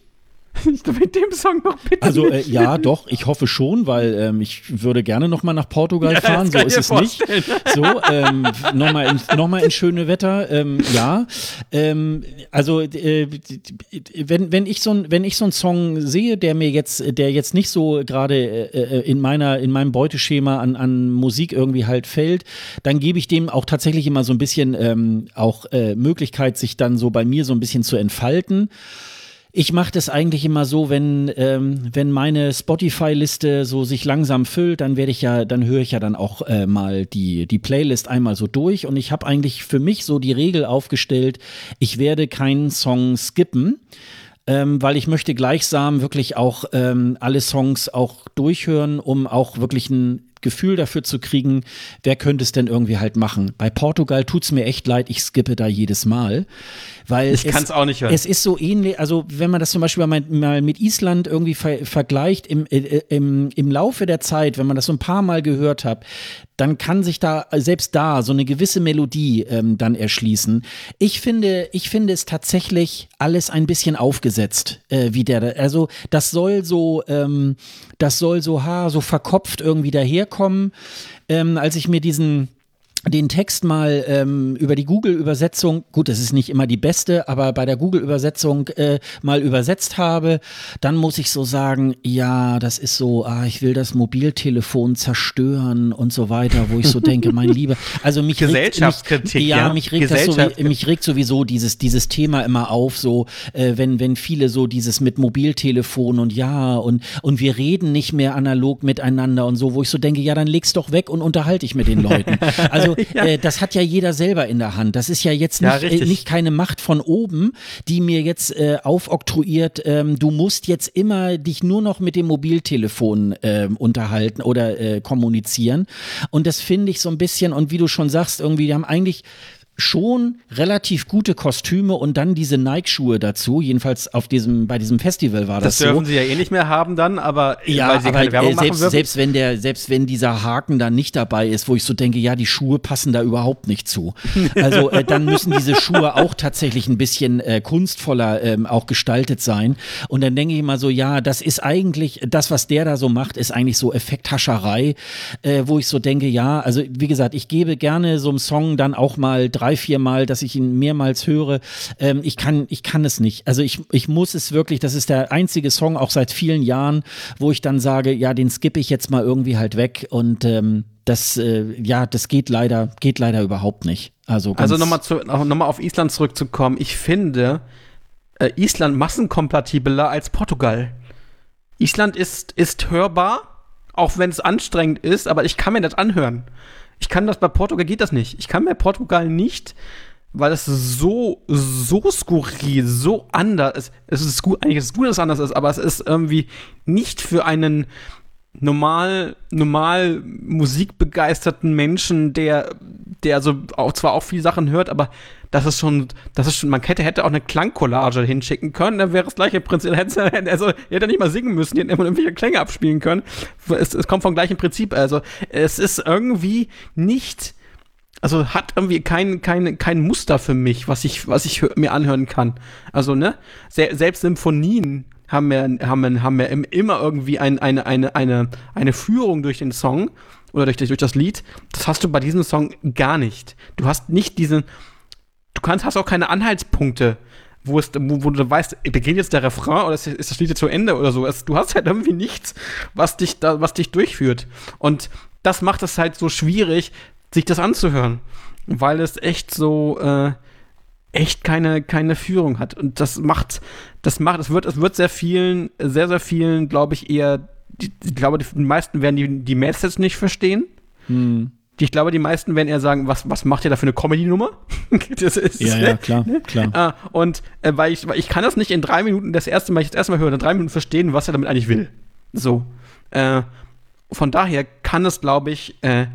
Mit dem Song noch bitte Also äh, ja, doch, ich hoffe schon, weil ähm, ich würde gerne noch mal nach Portugal ja, fahren, so ist es vorstellen. Nicht. So, ähm, noch mal in, noch mal in schöne Wetter, ähm, ja. Ähm, also äh, wenn, wenn ich so ein, wenn ich so einen Song sehe, der mir jetzt, der jetzt nicht so gerade äh, in meiner, in meinem Beuteschema an, an Musik irgendwie halt fällt, dann gebe ich dem auch tatsächlich immer so ein bisschen ähm, auch äh, Möglichkeit, sich dann so bei mir so ein bisschen zu entfalten. Ich mache das eigentlich immer so, wenn ähm, wenn meine Spotify-Liste so sich langsam füllt, dann werde ich ja, dann höre ich ja dann auch äh, mal die die Playlist einmal so durch und ich habe eigentlich für mich so die Regel aufgestellt, ich werde keinen Song skippen. Ähm, weil ich möchte gleichsam wirklich auch ähm, alle Songs auch durchhören, um auch wirklich ein Gefühl dafür zu kriegen, wer könnte es denn irgendwie halt machen. Bei Portugal tut's mir echt leid, ich skippe da jedes Mal. Weil ich kann es auch nicht hören. Es ist so ähnlich, also wenn man das zum Beispiel mal, mal mit Island irgendwie ver- vergleicht, im, äh, im, im Laufe der Zeit, wenn man das so ein paar Mal gehört hat, dann kann sich da, selbst da, so eine gewisse Melodie ähm, dann erschließen. Ich finde, ich finde es tatsächlich alles ein bisschen aufgesetzt, äh, wie der, also das soll so, ähm, das soll so, ha, so verkopft irgendwie daherkommen. Ähm, als ich mir diesen, den Text mal ähm, über die Google-Übersetzung, gut, das ist nicht immer die beste, aber bei der Google-Übersetzung äh, mal übersetzt habe, dann muss ich so sagen, ja, das ist so, ah, ich will das Mobiltelefon zerstören und so weiter, wo ich so denke, mein Lieber, also mich Gesellschaftskritik, regt, mich, ja, ja, mich regt das so, mich regt sowieso dieses dieses Thema immer auf, so äh, wenn wenn viele so dieses mit Mobiltelefon und ja und und wir reden nicht mehr analog miteinander und so, wo ich so denke, ja, dann leg's doch weg und unterhalte ich mit den Leuten. Also Ja. Äh, das hat ja jeder selber in der Hand. Das ist ja jetzt nicht, ja, äh, nicht keine Macht von oben, die mir jetzt äh, aufoktroyiert, ähm, du musst jetzt immer dich nur noch mit dem Mobiltelefon äh, unterhalten oder äh, kommunizieren. Und das finde ich so ein bisschen, und wie du schon sagst, irgendwie, die haben eigentlich schon relativ gute Kostüme und dann diese Nike-Schuhe dazu, jedenfalls auf diesem, bei diesem Festival war das so. Das dürfen sie ja eh nicht mehr haben dann, aber ja, weil sie aber keine Werbung selbst, machen selbst wenn der, selbst wenn dieser Haken dann nicht dabei ist, wo ich so denke, ja, die Schuhe passen da überhaupt nicht zu. Also äh, dann müssen diese Schuhe auch tatsächlich ein bisschen äh, kunstvoller ähm, auch gestaltet sein. Und dann denke ich immer so, ja, das ist eigentlich, das, was der da so macht, ist eigentlich so Effekthascherei, äh, wo ich so denke, ja, also wie gesagt, ich gebe gerne so einem Song dann auch mal drei, vier Mal, dass ich ihn mehrmals höre. Ähm, ich kann, ich kann es nicht. Also ich, ich muss es wirklich, das ist der einzige Song, auch seit vielen Jahren, wo ich dann sage, ja, den skippe ich jetzt mal irgendwie halt weg. Und ähm, das, äh, ja, das geht leider, geht leider überhaupt nicht. Also, also nochmal zu, nochmal auf Island zurückzukommen. Ich finde äh, Island massenkompatibler als Portugal. Island ist, ist hörbar, auch wenn es anstrengend ist, aber ich kann mir das anhören. Ich kann das, bei Portugal geht das nicht. Ich kann bei Portugal nicht, weil es so, so skurril, so anders ist. Es ist gut, eigentlich ist es gut, dass es anders ist, aber es ist irgendwie nicht für einen normal, normal musikbegeisterten Menschen, der, der also auch, zwar auch viele Sachen hört, aber das ist schon, das ist schon, man hätte, hätte auch eine Klangcollage hinschicken können, dann wäre das gleiche Prinzip, hätte, also, hätte nicht mal singen müssen, die hätten immer irgendwelche Klänge abspielen können. Es, es kommt vom gleichen Prinzip, also, es ist irgendwie nicht, also, hat irgendwie kein, kein, kein Muster für mich, was ich, was ich hör, mir anhören kann. Also, ne, Se- selbst Symphonien haben wir, haben wir, haben wir immer irgendwie ein, eine, eine, eine, eine Führung durch den Song oder durch, durch das Lied. Das hast du bei diesem Song gar nicht. Du hast nicht diesen, Du kannst, hast auch keine Anhaltspunkte, wo, es, wo, wo du weißt, beginnt jetzt der Refrain oder ist, ist das Lied jetzt zu Ende oder so. Es, du hast halt irgendwie nichts, was dich, da, was dich durchführt. Und das macht es halt so schwierig, sich das anzuhören, weil es echt so äh, echt keine, keine Führung hat. Und das macht, das macht, es wird, es wird sehr vielen, sehr, sehr vielen, glaube ich, eher, die, ich glaube, die meisten werden die, die Message nicht verstehen. Hm. Ich glaube, die meisten werden eher sagen, was, was macht ihr da für eine Comedy-Nummer? Das ist, ja, ja, klar, ne? klar. Und äh, weil, ich, weil ich kann das nicht in drei Minuten, das erste Mal, ich das erste Mal höre, in drei Minuten verstehen, was er damit eigentlich will. So. Äh, von daher kann es, glaube ich, äh,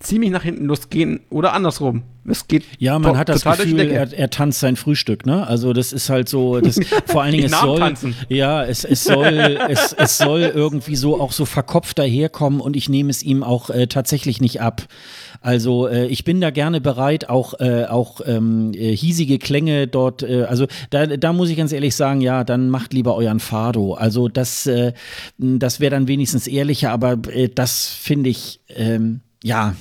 ziemlich nach hinten losgehen oder andersrum. Es geht ja, man to- hat das Gefühl, er, er tanzt sein Frühstück, ne? Also das ist halt so, das, vor allen Dingen es soll, ja, es, es soll, es, es soll irgendwie so auch so verkopft daherkommen und ich nehme es ihm auch äh, tatsächlich nicht ab. Also äh, ich bin da gerne bereit, auch äh, auch ähm, hiesige Klänge dort. Äh, also da da muss ich ganz ehrlich sagen, ja, dann macht lieber euren Fado. Also das äh, das wäre dann wenigstens ehrlicher, aber äh, das finde ich ähm, ja.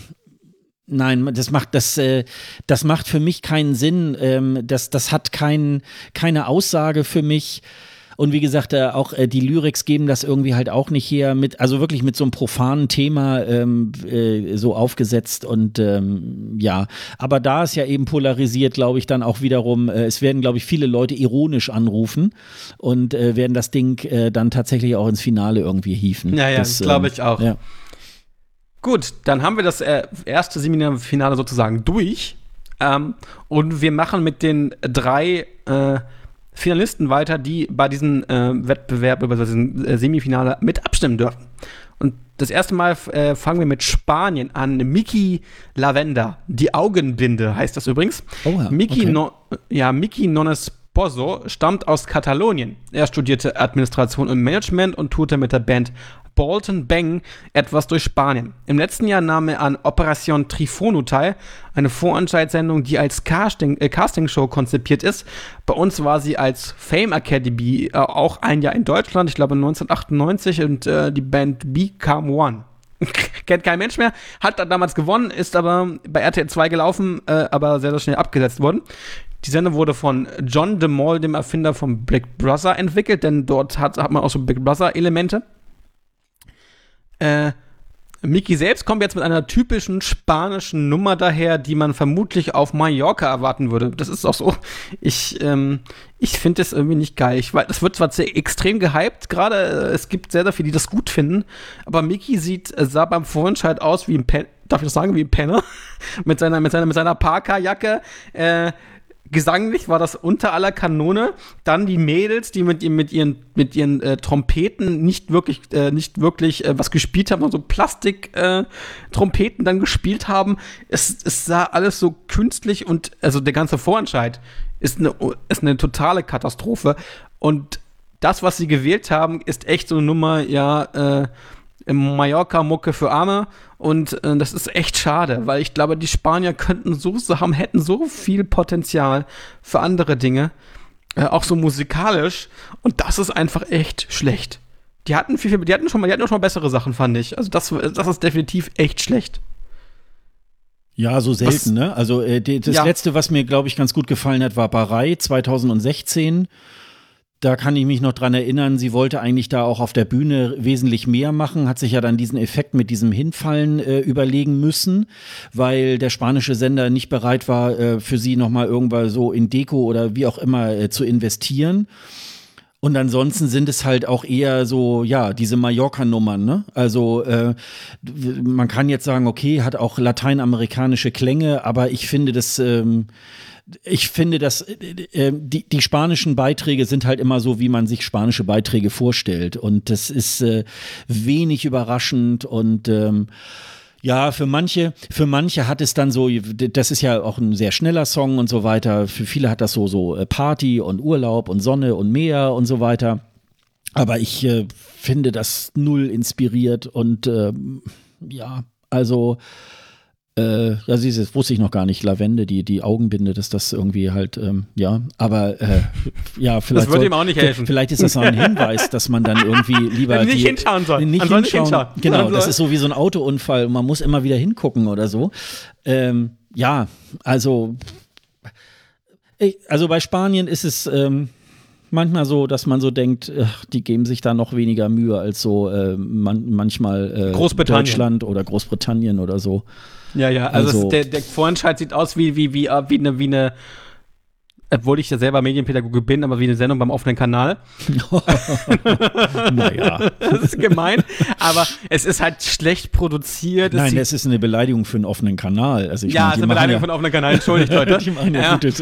Nein, das macht das äh, das macht für mich keinen Sinn. Ähm, das das hat kein, keine Aussage für mich. Und wie gesagt, äh, auch äh, die Lyrics geben das irgendwie halt auch nicht her. Mit, also wirklich mit so einem profanen Thema ähm, äh, so aufgesetzt und ähm, ja. Aber da ist ja eben polarisiert, glaube ich, dann auch wiederum, äh, es werden, glaube ich, viele Leute ironisch anrufen und äh, werden das Ding äh, dann tatsächlich auch ins Finale irgendwie hieven. Ja, ja, das glaube ich ähm, auch. Ja. Gut, dann haben wir das äh, erste Semifinale sozusagen durch. Ähm, und wir machen mit den drei äh, Finalisten weiter, die bei diesem äh, Wettbewerb, über also diesem äh, Semifinale mit abstimmen dürfen. Und das erste Mal äh, fangen wir mit Spanien an. Miki Lavenda, die Augenbinde heißt das übrigens. Oh ja, Miki okay. no, ja, Miki Nones Pozo stammt aus Katalonien. Er studierte Administration und Management und tourte mit der Band Bolton Bang etwas durch Spanien. Im letzten Jahr nahm er an Operation Trifono teil, eine Vorentscheidssendung, die als Casting, äh, Castingshow konzipiert ist. Bei uns war sie als Fame Academy äh, auch ein Jahr in Deutschland, ich glaube neunzehnhundertachtundneunzig und äh, die Band Become One. Kennt kein Mensch mehr, hat damals gewonnen, ist aber bei R T L zwei gelaufen, äh, aber sehr, sehr schnell abgesetzt worden. Die Sendung wurde von John de Mol, dem Erfinder von Big Brother, entwickelt, denn dort hat, hat man auch so Big Brother-Elemente. Äh, Miki selbst kommt jetzt mit einer typischen spanischen Nummer daher, die man vermutlich auf Mallorca erwarten würde. Das ist auch so. Ich, ähm, ich finde das irgendwie nicht geil. Ich weiß, das wird zwar sehr extrem gehypt, gerade äh, es gibt sehr, sehr viele, die das gut finden, aber Miki sieht, sah beim Vorentscheid aus wie ein Penner, darf ich das sagen, wie ein Penner, mit seiner, mit seiner, mit seiner Parka-Jacke, äh, gesanglich war das unter aller Kanone. Dann die Mädels, die mit, mit ihren, mit ihren äh, Trompeten nicht wirklich, äh, nicht wirklich äh, was gespielt haben, also Plastik-Trompeten äh, dann gespielt haben. Es, es sah alles so künstlich und also der ganze Vorentscheid ist eine, ist eine totale Katastrophe. Und das, was sie gewählt haben, ist echt so eine Nummer, ja, äh, Mallorca-Mucke für Arme und äh, das ist echt schade, weil ich glaube, die Spanier könnten so, so haben, hätten so viel Potenzial für andere Dinge, äh, auch so musikalisch und das ist einfach echt schlecht. Die hatten viel, viel die hatten schon mal, die hatten auch schon mal bessere Sachen, fand ich. Also das, das ist definitiv echt schlecht. Ja, so selten, was? Ne? Also äh, die, das ja. Letzte, was mir, glaube ich, ganz gut gefallen hat, war Bahrain zweitausendsechzehn. Da kann ich mich noch dran erinnern, sie wollte eigentlich da auch auf der Bühne wesentlich mehr machen, hat sich ja dann diesen Effekt mit diesem Hinfallen äh, überlegen müssen, weil der spanische Sender nicht bereit war, äh, für sie nochmal irgendwann so in Deko oder wie auch immer äh, zu investieren. Und ansonsten sind es halt auch eher so, ja, diese Mallorca-Nummern, ne? Also äh, man kann jetzt sagen, okay, hat auch lateinamerikanische Klänge, aber ich finde das ähm, Ich finde, dass äh, die, die spanischen Beiträge sind halt immer so, wie man sich spanische Beiträge vorstellt. Und das ist äh, wenig überraschend und ähm, ja, für manche, für manche hat es dann so, das ist ja auch ein sehr schneller Song und so weiter. Für viele hat das so, so Party und Urlaub und Sonne und Meer und so weiter. Aber ich äh, finde das null inspiriert und äh, ja, also Äh, das, ist, das wusste ich noch gar nicht, Lavende, die, die Augenbinde, dass das irgendwie halt, ähm, ja, aber äh, ja, vielleicht. Das würde soll, ihm auch nicht helfen. Vielleicht ist das auch ein Hinweis, dass man dann irgendwie lieber. Nicht die, hinschauen soll. Nicht hinschauen. Nicht hinschauen. Genau, man das soll. Ist so wie so ein Autounfall und man muss immer wieder hingucken oder so. Ähm, ja, also, ich, also bei Spanien ist es ähm, manchmal so, dass man so denkt, ach, die geben sich da noch weniger Mühe als so äh, man, manchmal äh, Deutschland oder Großbritannien oder so. Ja, ja, also, also der, der Vorentscheid sieht aus wie, wie, wie, wie, eine, wie eine, obwohl ich ja selber Medienpädagoge bin, aber wie eine Sendung beim offenen Kanal. Naja. Das ist gemein, aber es ist halt schlecht produziert. Nein, es ist eine Beleidigung für einen offenen Kanal. Also ich ja, es ist eine Beleidigung ja, für einen offenen Kanal, entschuldigt Leute. Die machen ja, ja. Gute,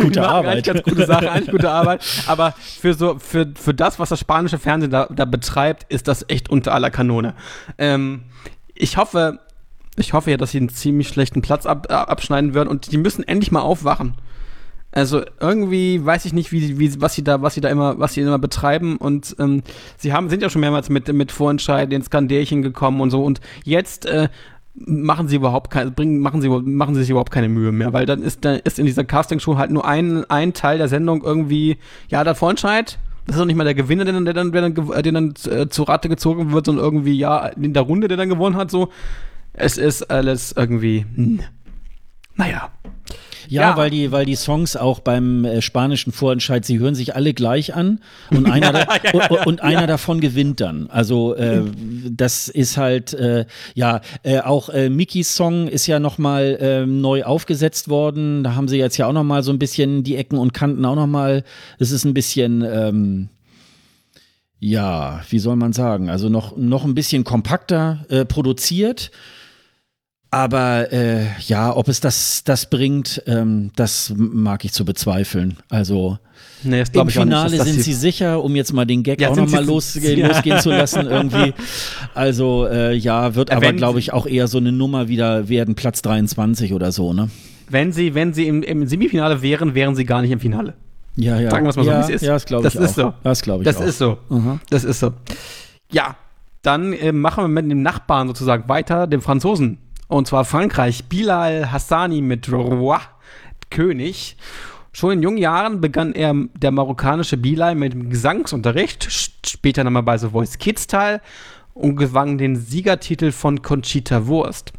gute Arbeit. Eigentlich ganz gute Sache, eigentlich gute Arbeit, aber für, so, für, für das, was das spanische Fernsehen da, da betreibt, ist das echt unter aller Kanone. Ähm, ich hoffe Ich hoffe ja, dass sie einen ziemlich schlechten Platz ab, abschneiden würden und die müssen endlich mal aufwachen. Also irgendwie weiß ich nicht, wie, wie, was sie da, was sie da immer, was sie immer betreiben und ähm, sie haben, sind ja schon mehrmals mit, mit Vorentscheiden ins Skandälchen gekommen und so und jetzt äh, machen sie überhaupt keine, bringen, machen sie, machen sie sich überhaupt keine Mühe mehr, weil dann ist, dann ist in dieser Castingshow halt nur ein, ein Teil der Sendung irgendwie, ja, der Vorentscheid. Das ist doch nicht mal der Gewinner, der dann, der dann, der dann, der dann äh, zu Rate gezogen wird, sondern irgendwie, ja, in der Runde, der dann gewonnen hat, so. Es ist alles irgendwie, n- naja. Ja, ja, weil die, weil die Songs auch beim äh, spanischen Vorentscheid, sie hören sich alle gleich an und einer, da, ja, ja, ja, und ja. einer davon gewinnt dann. Also äh, das ist halt, äh, ja, äh, auch äh, Mikis Song ist ja nochmal äh, neu aufgesetzt worden. Da haben sie jetzt ja auch nochmal so ein bisschen die Ecken und Kanten auch nochmal. Es ist ein bisschen, ähm, ja, wie soll man sagen, also noch, noch ein bisschen kompakter äh, produziert. Aber äh, ja, ob es das, das bringt, ähm, das mag ich zu bezweifeln. Also nee, das glaub im ich Finale auch nicht, sind sie sicher, um jetzt mal den Gag ja, auch nochmal losge- ja. losgehen zu lassen irgendwie. Also äh, ja, wird aber, glaube ich, auch eher so eine Nummer wieder werden, Platz dreiundzwanzig oder so, ne? Wenn sie, wenn sie im, im Semifinale wären, wären sie gar nicht im Finale. Ja, ja. Sagen wir es mal ja, so, wie es ist. Ja, das glaube ich, ist so. Das glaube ich das auch. Ist so. Mhm. Das ist so. Ja, dann äh, machen wir mit dem Nachbarn sozusagen weiter, dem Franzosen. Und zwar Frankreich, Bilal Hassani mit Roi, König. Schon in jungen Jahren begann er, der marokkanische Bilal, mit dem Gesangsunterricht, später nochmal bei The Voice Kids teil und gewann den Siegertitel von Conchita Wurst.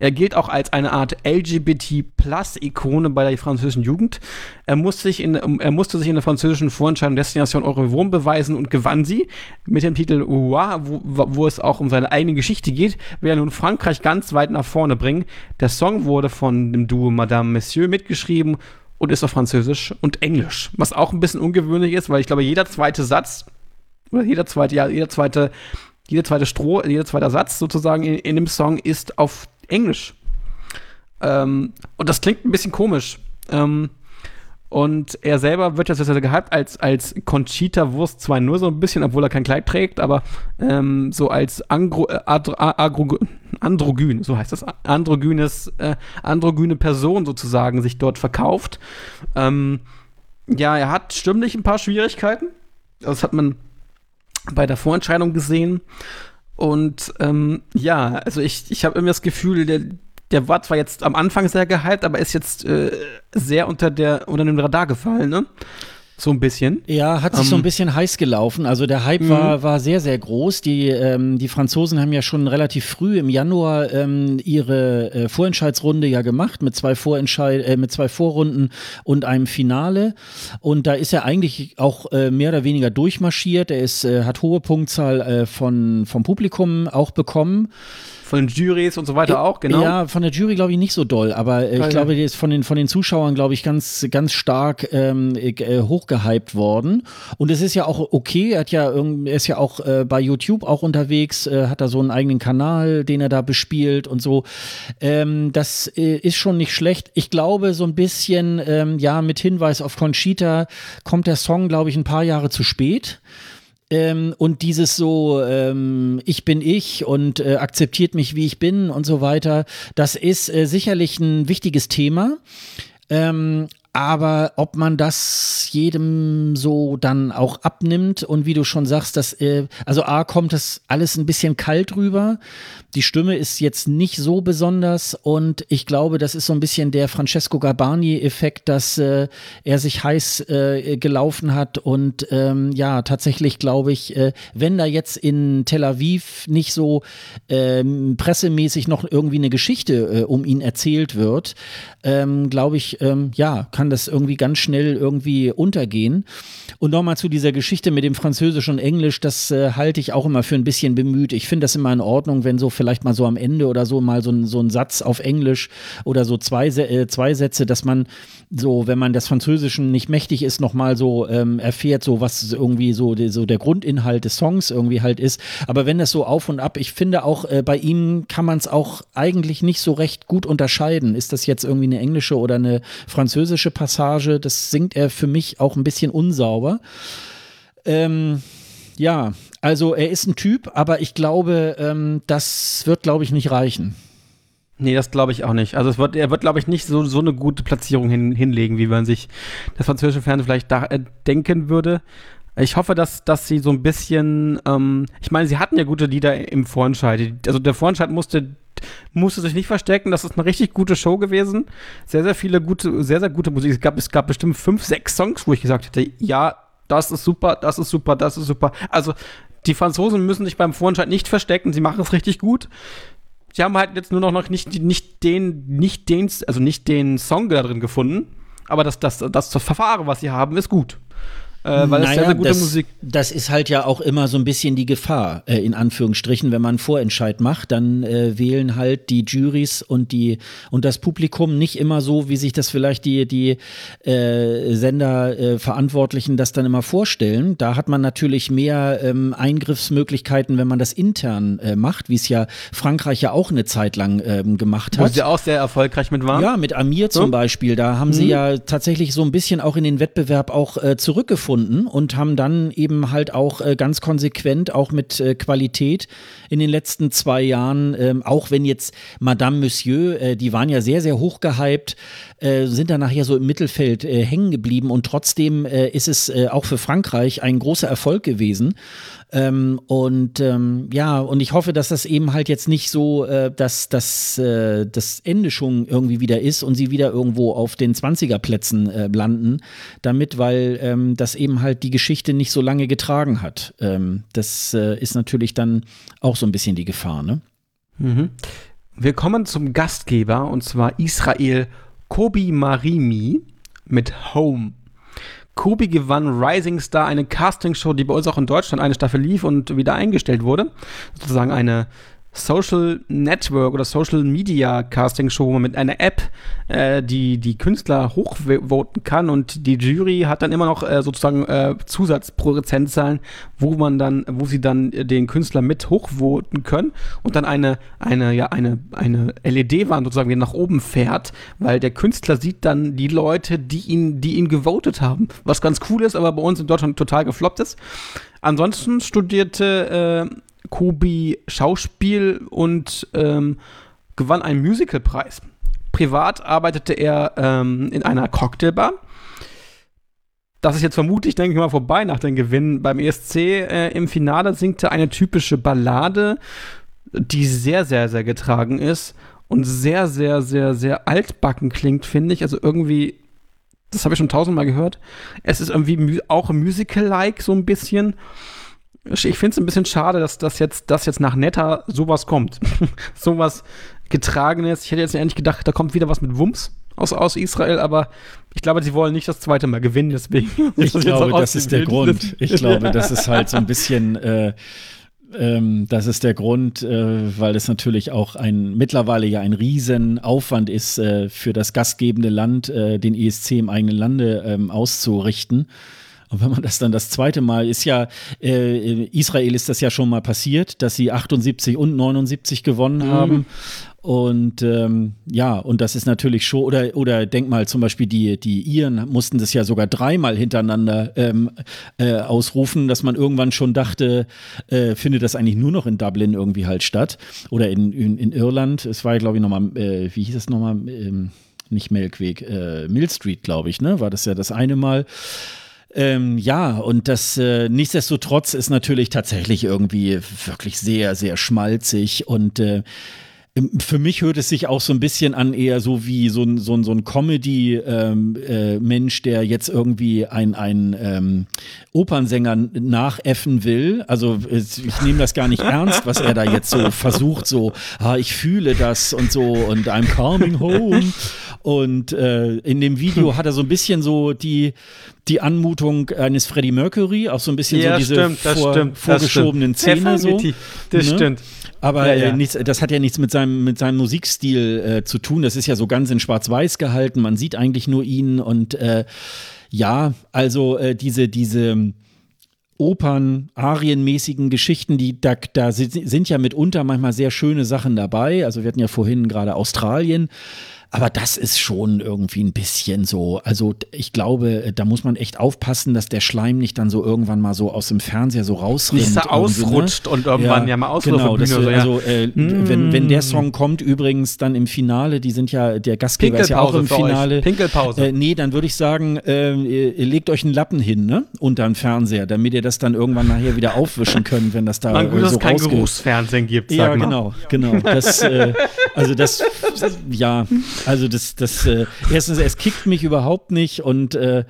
Er gilt auch als eine Art L G B T-Plus-Ikone bei der französischen Jugend. Er musste sich in, er musste sich in der französischen Vorentscheidung Destination Eurovision beweisen und gewann sie mit dem Titel Ouah, wo, wo es auch um seine eigene Geschichte geht, will er nun Frankreich ganz weit nach vorne bringen. Der Song wurde von dem Duo Madame Monsieur mitgeschrieben und ist auf Französisch und Englisch. Was auch ein bisschen ungewöhnlich ist, weil ich glaube, jeder zweite Satz oder jeder zweite, ja, jeder zweite, jeder zweite Stroh, jeder zweite Satz sozusagen in, in dem Song ist auf Englisch. Ähm, und das klingt ein bisschen komisch. Ähm, und er selber wird jetzt gehypt als, als Conchita Wurst zwei Punkt null so ein bisschen, obwohl er kein Kleid trägt, aber ähm, so als Angro, äh, Adro, Agro, androgyn, so heißt das, androgynes, äh, androgyne Person sozusagen sich dort verkauft. Ähm, ja, er hat stimmlich ein paar Schwierigkeiten. Das hat man bei der Vorentscheidung gesehen. Und ähm, ja, also ich, ich habe immer das Gefühl, der, der war zwar jetzt am Anfang sehr gehypt, aber ist jetzt äh, sehr unter, der, unter dem Radar gefallen, ne? So ein bisschen. Ja, hat sich um, so ein bisschen heiß gelaufen. Also der Hype m- war, war sehr, sehr groß. Die, ähm, die Franzosen haben ja schon relativ früh im Januar ähm, ihre äh, Vorentscheidsrunde ja gemacht mit zwei Vorentscheid- äh, mit zwei Vorrunden und einem Finale. Und da ist er eigentlich auch äh, mehr oder weniger durchmarschiert. Er ist, äh, hat hohe Punktzahl äh, von, vom Publikum auch bekommen. Von den Jurys und so weiter auch, genau. Ja, von der Jury glaube ich nicht so doll, aber äh, ich ja, glaube, die ist von den, von den Zuschauern, glaube ich, ganz, ganz stark ähm, äh, hochgehypt worden. Und es ist ja auch okay, er hat ja, er ist ja auch äh, bei YouTube auch unterwegs, äh, hat da so einen eigenen Kanal, den er da bespielt und so. Ähm, das äh, ist schon nicht schlecht. Ich glaube, so ein bisschen, ähm, ja, mit Hinweis auf Conchita kommt der Song, glaube ich, ein paar Jahre zu spät. Ähm, und dieses so, ähm, ich bin ich und äh, akzeptiert mich, wie ich bin und so weiter, das ist äh, sicherlich ein wichtiges Thema. Ähm, aber ob man das jedem so dann auch abnimmt und wie du schon sagst, dass, äh, also A, kommt das alles ein bisschen kalt rüber. Die Stimme ist jetzt nicht so besonders und ich glaube, das ist so ein bisschen der Francesco Gabbani-Effekt, dass äh, er sich heiß äh, gelaufen hat und ähm, ja, tatsächlich glaube ich, äh, wenn da jetzt in Tel Aviv nicht so ähm, pressemäßig noch irgendwie eine Geschichte äh, um ihn erzählt wird, ähm, glaube ich, ähm, ja, kann das irgendwie ganz schnell irgendwie untergehen. Und nochmal zu dieser Geschichte mit dem Französisch und Englisch, das äh, halte ich auch immer für ein bisschen bemüht. Ich finde das immer in Ordnung, wenn so vielleicht mal so am Ende oder so mal so ein, so ein Satz auf Englisch oder so zwei, äh, zwei Sätze, dass man so, wenn man das Französischen nicht mächtig ist, nochmal so ähm, erfährt, so was irgendwie so, die, so der Grundinhalt des Songs irgendwie halt ist. Aber wenn das so auf und ab, ich finde auch äh, bei ihm kann man es auch eigentlich nicht so recht gut unterscheiden. Ist das jetzt irgendwie eine englische oder eine französische Passage? Das singt er für mich auch ein bisschen unsauber. Ähm, ja, also er ist ein Typ, aber ich glaube, ähm, das wird, glaube ich, nicht reichen. Nee, das glaube ich auch nicht. Also es wird, er wird, glaube ich, nicht so, so eine gute Platzierung hin, hinlegen, wie man sich das französische Fernsehen vielleicht da, äh, denken würde. Ich hoffe, dass, dass sie so ein bisschen, ähm, ich meine, sie hatten ja gute Lieder im Vorentscheid. Also der Vorentscheid musste, musste sich nicht verstecken. Das ist eine richtig gute Show gewesen. Sehr, sehr viele gute, sehr, sehr gute Musik. Es gab, es gab bestimmt fünf, sechs Songs, wo ich gesagt hätte, ja, das ist super, das ist super, das ist super. Also die Franzosen müssen sich beim Vorentscheid nicht verstecken. Sie machen es richtig gut. Sie haben halt jetzt nur noch nicht, nicht den, nicht den, also nicht den Song da drin gefunden. Aber das, das, das Verfahren, was sie haben, ist gut. Äh, weil naja, es sehr, sehr gute das, Musik. Das ist halt ja auch immer so ein bisschen die Gefahr, äh, in Anführungsstrichen, wenn man einen Vorentscheid macht, dann äh, wählen halt die Jurys und die und das Publikum nicht immer so, wie sich das vielleicht die, die äh, Senderverantwortlichen äh, das dann immer vorstellen. Da hat man natürlich mehr ähm, Eingriffsmöglichkeiten, wenn man das intern äh, macht, wie es ja Frankreich ja auch eine Zeit lang ähm, gemacht hat. Wo sie auch sehr erfolgreich mit waren. Ja, mit Amir zum so. Beispiel. Da haben mhm. sie ja tatsächlich so ein bisschen auch in den Wettbewerb auch äh, zurückgefunden. Und haben dann eben halt auch äh, ganz konsequent, auch mit äh, Qualität in den letzten zwei Jahren, ähm, auch wenn jetzt Madame Monsieur, äh, die waren ja sehr, sehr hoch gehypt, äh, sind dann nachher so im Mittelfeld äh, hängen geblieben und trotzdem äh, ist es äh, auch für Frankreich ein großer Erfolg gewesen. Ähm, und ähm, ja, und ich hoffe, dass das eben halt jetzt nicht so, äh, dass, dass äh, das Ende schon irgendwie wieder ist und sie wieder irgendwo auf den zwanziger Plätzen äh, landen, damit, weil ähm, das eben halt die Geschichte nicht so lange getragen hat. Ähm, das äh, ist natürlich dann auch so ein bisschen die Gefahr, ne? Mhm. Wir kommen zum Gastgeber, und zwar Israel Kobi Marimi mit Home. Kobi gewann Rising Star, eine Castingshow, die bei uns auch in Deutschland eine Staffel lief und wieder eingestellt wurde. Sozusagen eine Social Network oder Social Media Castingshow mit einer App, äh, die die Künstler hochvoten kann, und die Jury hat dann immer noch äh, sozusagen äh, Zusatzprozentzahlen, wo man dann, wo sie dann den Künstler mit hochvoten können und dann eine eine ja eine eine L E D-Wand sozusagen wieder nach oben fährt, weil der Künstler sieht dann die Leute, die ihn die ihn gevotet haben, was ganz cool ist, aber bei uns in Deutschland total gefloppt ist. Ansonsten studierte äh, Kobi Schauspiel und ähm, gewann einen Musicalpreis. Privat arbeitete er ähm, in einer Cocktailbar. Das ist jetzt vermutlich, denke ich mal, vorbei nach dem Gewinn beim E S C. Äh, im Finale singt er eine typische Ballade, die sehr, sehr, sehr getragen ist und sehr, sehr, sehr, sehr altbacken klingt, finde ich. Also irgendwie, das habe ich schon tausendmal gehört. Es ist irgendwie auch Musical-like so ein bisschen. Ich finde es ein bisschen schade, dass das jetzt, dass jetzt nach Netta sowas kommt. Sowas Getragenes. Ich hätte jetzt eigentlich gedacht, da kommt wieder was mit Wumms aus, aus Israel, aber ich glaube, sie wollen nicht das zweite Mal gewinnen, deswegen. Ich glaube, das ist der Grund. Ich glaube, das ist halt so ein bisschen. Äh Ähm, das ist der Grund, äh, weil es natürlich auch ein mittlerweile ja ein Riesenaufwand ist, äh, für das gastgebende Land, äh, den E S C im eigenen Lande ähm, auszurichten. Und wenn man das dann das zweite Mal ist ja, äh, Israel ist das ja schon mal passiert, dass sie achtundsiebzig und neunundsiebzig gewonnen mhm. haben. Und ähm, ja, und das ist natürlich schon, oder, oder denk mal zum Beispiel, die, die Iren mussten das ja sogar dreimal hintereinander ähm, äh, ausrufen, dass man irgendwann schon dachte, äh, findet das eigentlich nur noch in Dublin irgendwie halt statt oder in, in, in Irland. Es war ja, glaube ich, nochmal, äh, wie hieß es nochmal, ähm, nicht Melkweg, äh, Mill Street, glaube ich, ne, war das ja das eine Mal. Ähm, ja, und das äh, nichtsdestotrotz ist natürlich tatsächlich irgendwie wirklich sehr, sehr schmalzig und äh, für mich hört es sich auch so ein bisschen an, eher so wie so ein, so ein, so ein Comedy-Mensch, ähm, äh, der jetzt irgendwie ein, ein ähm, Opernsänger nachäffen will. Also ich nehme das gar nicht ernst, was er da jetzt so versucht, so, ah, ich fühle das und so und I'm coming home. Und äh, in dem Video hat er so ein bisschen so die die Anmutung eines Freddie Mercury, auch so ein bisschen ja, so diese stimmt, vor, stimmt, vorgeschobenen Zähne so. Das ne? stimmt. Aber ja, ja. Äh, nichts, das hat ja nichts mit seinem, mit seinem Musikstil äh, zu tun. Das ist ja so ganz in Schwarz-Weiß gehalten. Man sieht eigentlich nur ihn. Und äh, ja, also äh, diese, diese Opern, arienmäßigen Geschichten, die da, da sind ja mitunter manchmal sehr schöne Sachen dabei. Also wir hatten ja vorhin gerade Australien. Aber das ist schon irgendwie ein bisschen so, also ich glaube, da muss man echt aufpassen, dass der Schleim nicht dann so irgendwann mal so aus dem Fernseher so rausrinnt. Nicht so ausrutscht, ne? Und irgendwann ja, ja mal ausrutscht. Genau, wir, so, ja. Also äh, mm. wenn, wenn der Song kommt übrigens dann im Finale, die sind ja, der Gastgeber ist ja auch im Finale. Pinkelpause. Äh, nee, dann würde ich sagen, äh, ihr legt euch einen Lappen hin, ne, unter den Fernseher, damit ihr das dann irgendwann nachher wieder aufwischen könnt, wenn das da man, äh, so rausgeht. Dass es kein Geruchsfernsehen gibt, sag ja, mal. Genau, genau. Das, äh, also das, ja, also das, das äh, erstens, es kickt mich überhaupt nicht und äh,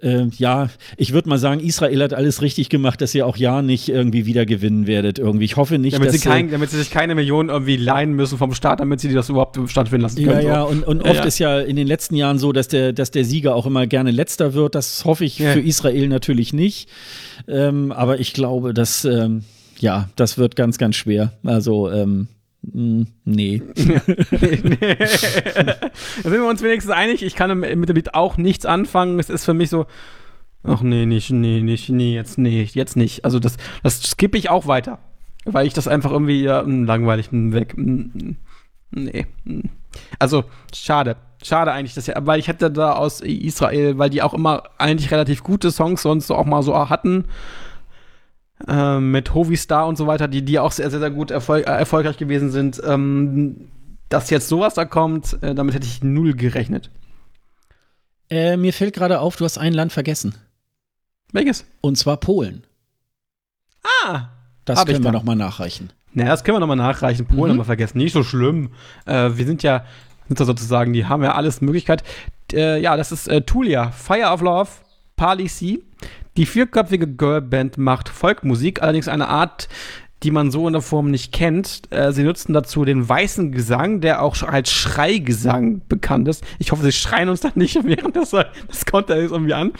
äh, ja, ich würde mal sagen, Israel hat alles richtig gemacht, dass ihr auch ja nicht irgendwie wieder gewinnen werdet irgendwie. Ich hoffe nicht, damit dass sie kein, damit sie sich keine Millionen irgendwie leihen müssen vom Staat, damit sie das überhaupt stattfinden lassen können. Ja, so. ja, und, und oft ja. ist ja in den letzten Jahren so, dass der, dass der Sieger auch immer gerne Letzter wird. Das hoffe ich ja. für Israel natürlich nicht. Ähm, aber ich glaube, dass ähm, ja, das wird ganz, ganz schwer. Also, ähm, Nee. nee, nee. Da sind wir uns wenigstens einig. Ich kann mit dem Lied auch nichts anfangen. Es ist für mich so, ach nee, nicht, nee, nicht, nee, jetzt nicht, jetzt nicht. Also das, das skippe ich auch weiter, weil ich das einfach irgendwie ja, langweilig weg. Nee. Also schade. Schade eigentlich, dass ja, weil ich hätte da aus Israel, weil die auch immer eigentlich relativ gute Songs sonst auch mal so hatten. Ähm, mit Hovi Star und so weiter, die, die auch sehr, sehr, sehr gut erfol- äh, erfolgreich gewesen sind. Ähm, dass jetzt sowas da kommt, äh, damit hätte ich null gerechnet. Äh, mir fällt gerade auf, du hast ein Land vergessen. Welches? Und zwar Polen. Ah! Das können wir da. nochmal nachreichen. Naja, das können wir nochmal nachreichen. Polen mhm. haben wir vergessen. Nicht so schlimm. Äh, wir sind ja, sind ja sozusagen, die haben ja alles Möglichkeit. Äh, ja, das ist äh, Tulia, Fire of Love, Palissy. Die vierköpfige Girlband macht Folkmusik, allerdings eine Art, die man so in der Form nicht kennt. Äh, sie nutzen dazu den weißen Gesang, der auch als Schreigesang bekannt ist. Ich hoffe, sie schreien uns dann nicht, während das, das Konter ist irgendwie an.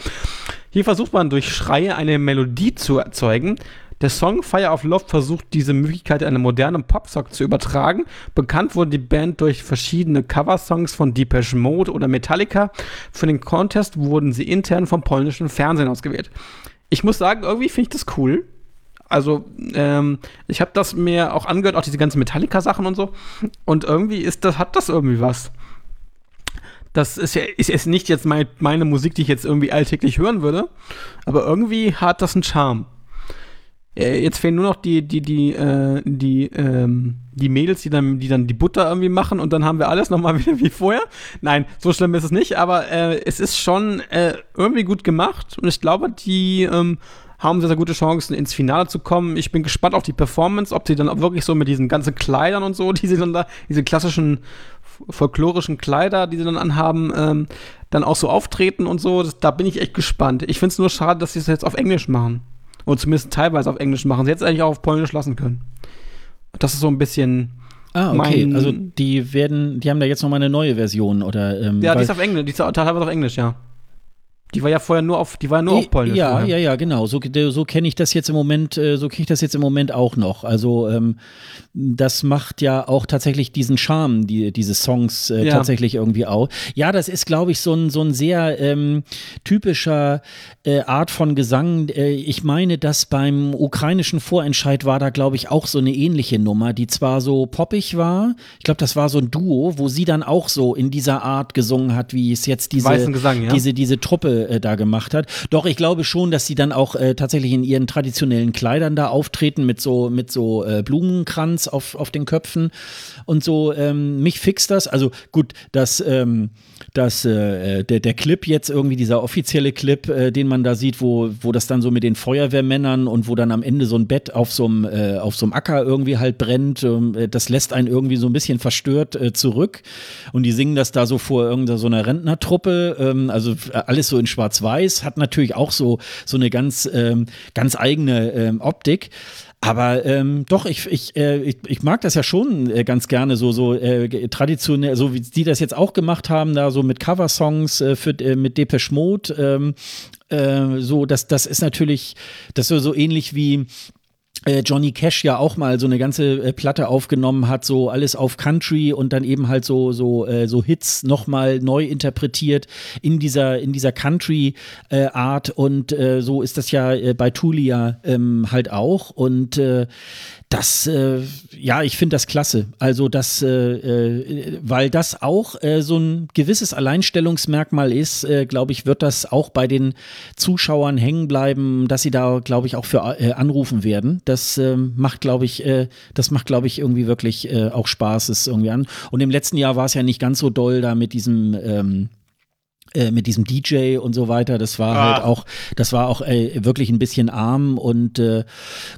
Hier versucht man durch Schreie eine Melodie zu erzeugen. Der Song Fire of Love versucht, diese Möglichkeit in einem modernen Popsong zu übertragen. Bekannt wurde die Band durch verschiedene Coversongs von Depeche Mode oder Metallica. Für den Contest wurden sie intern vom polnischen Fernsehen ausgewählt. Ich muss sagen, irgendwie finde ich das cool. Also, ähm, ich habe das mir auch angehört, auch diese ganzen Metallica-Sachen und so. Und irgendwie ist das, hat das irgendwie was. Das ist, ja, ist, ist nicht jetzt mein, meine Musik, die ich jetzt irgendwie alltäglich hören würde. Aber irgendwie hat das einen Charme. Jetzt fehlen nur noch die, die, die, äh, die, ähm, die Mädels, die dann, die dann die Butter irgendwie machen und dann haben wir alles nochmal wieder wie vorher. Nein, so schlimm ist es nicht, aber äh, es ist schon äh, irgendwie gut gemacht und ich glaube, die ähm, haben sehr, sehr gute Chancen, ins Finale zu kommen. Ich bin gespannt auf die Performance, ob sie dann auch wirklich so mit diesen ganzen Kleidern und so, die sie dann da, diese klassischen folklorischen Kleider, die sie dann anhaben, ähm, dann auch so auftreten und so. Das, da bin ich echt gespannt. Ich finde es nur schade, dass sie es jetzt auf Englisch machen. Und zumindest teilweise auf Englisch machen. Sie hätten es eigentlich auch auf Polnisch lassen können. Das ist so ein bisschen. Ah, okay. Mein also die werden, die haben da jetzt nochmal eine neue Version, oder? Ähm, ja, die ist auf Englisch, die ist teilweise auf Englisch, ja. Die war ja vorher nur auf, die war nur die, auf Polnisch. Ja, vorher. ja, ja, genau. So, so kenne ich das jetzt im Moment, so kenne ich das jetzt im Moment auch noch. Also ähm, das macht ja auch tatsächlich diesen Charme, die, diese Songs äh, ja. tatsächlich irgendwie auch. Ja, das ist, glaube ich, so ein, so ein sehr ähm, typischer äh, Art von Gesang. Äh, ich meine, dass beim ukrainischen Vorentscheid war da, glaube ich, auch so eine ähnliche Nummer, die zwar so poppig war. Ich glaube, das war so ein Duo, wo sie dann auch so in dieser Art gesungen hat, wie es jetzt diese, weißen Gesang, ja? diese, diese Truppe da gemacht hat. Doch, ich glaube schon, dass sie dann auch äh, tatsächlich in ihren traditionellen Kleidern da auftreten, mit so, mit so äh, Blumenkranz auf, auf den Köpfen und so. Ähm, mich fixt das. Also gut, dass ähm, das, äh, der, der Clip jetzt irgendwie, dieser offizielle Clip, äh, den man da sieht, wo, wo das dann so mit den Feuerwehrmännern und wo dann am Ende so ein Bett auf so einem äh, auf so einem Acker irgendwie halt brennt, äh, das lässt einen irgendwie so ein bisschen verstört äh, zurück. Und die singen das da so vor irgendeiner so einer Rentnertruppe. Äh, also alles so in Schwarz-Weiß, hat natürlich auch so, so eine ganz, ähm, ganz eigene ähm, Optik. Aber ähm, doch, ich, ich, äh, ich, ich mag das ja schon äh, ganz gerne, so, so äh, traditionell, so wie die das jetzt auch gemacht haben, da so mit Coversongs äh, für, äh, mit Depeche Mode. Ähm, äh, so, das, das ist natürlich, das ist so ähnlich wie Johnny Cash ja auch mal so eine ganze Platte aufgenommen hat, so alles auf Country und dann eben halt so so so Hits nochmal neu interpretiert in dieser in dieser Country äh, Art und äh, so ist das ja äh, bei Tulia ähm, halt auch und äh, Das, äh, ja, ich finde das klasse. Also das, äh, weil das auch äh, so ein gewisses Alleinstellungsmerkmal ist, äh, glaube ich, wird das auch bei den Zuschauern hängen bleiben, dass sie da, glaube ich, auch für äh, anrufen werden. Das äh, macht, glaube ich, äh, das macht, glaube ich, irgendwie wirklich äh, auch Spaß, es irgendwie an. Und im letzten Jahr war es ja nicht ganz so doll da mit diesem ähm, mit diesem D J und so weiter, das war ah. halt auch, das war auch ey, wirklich ein bisschen arm und äh,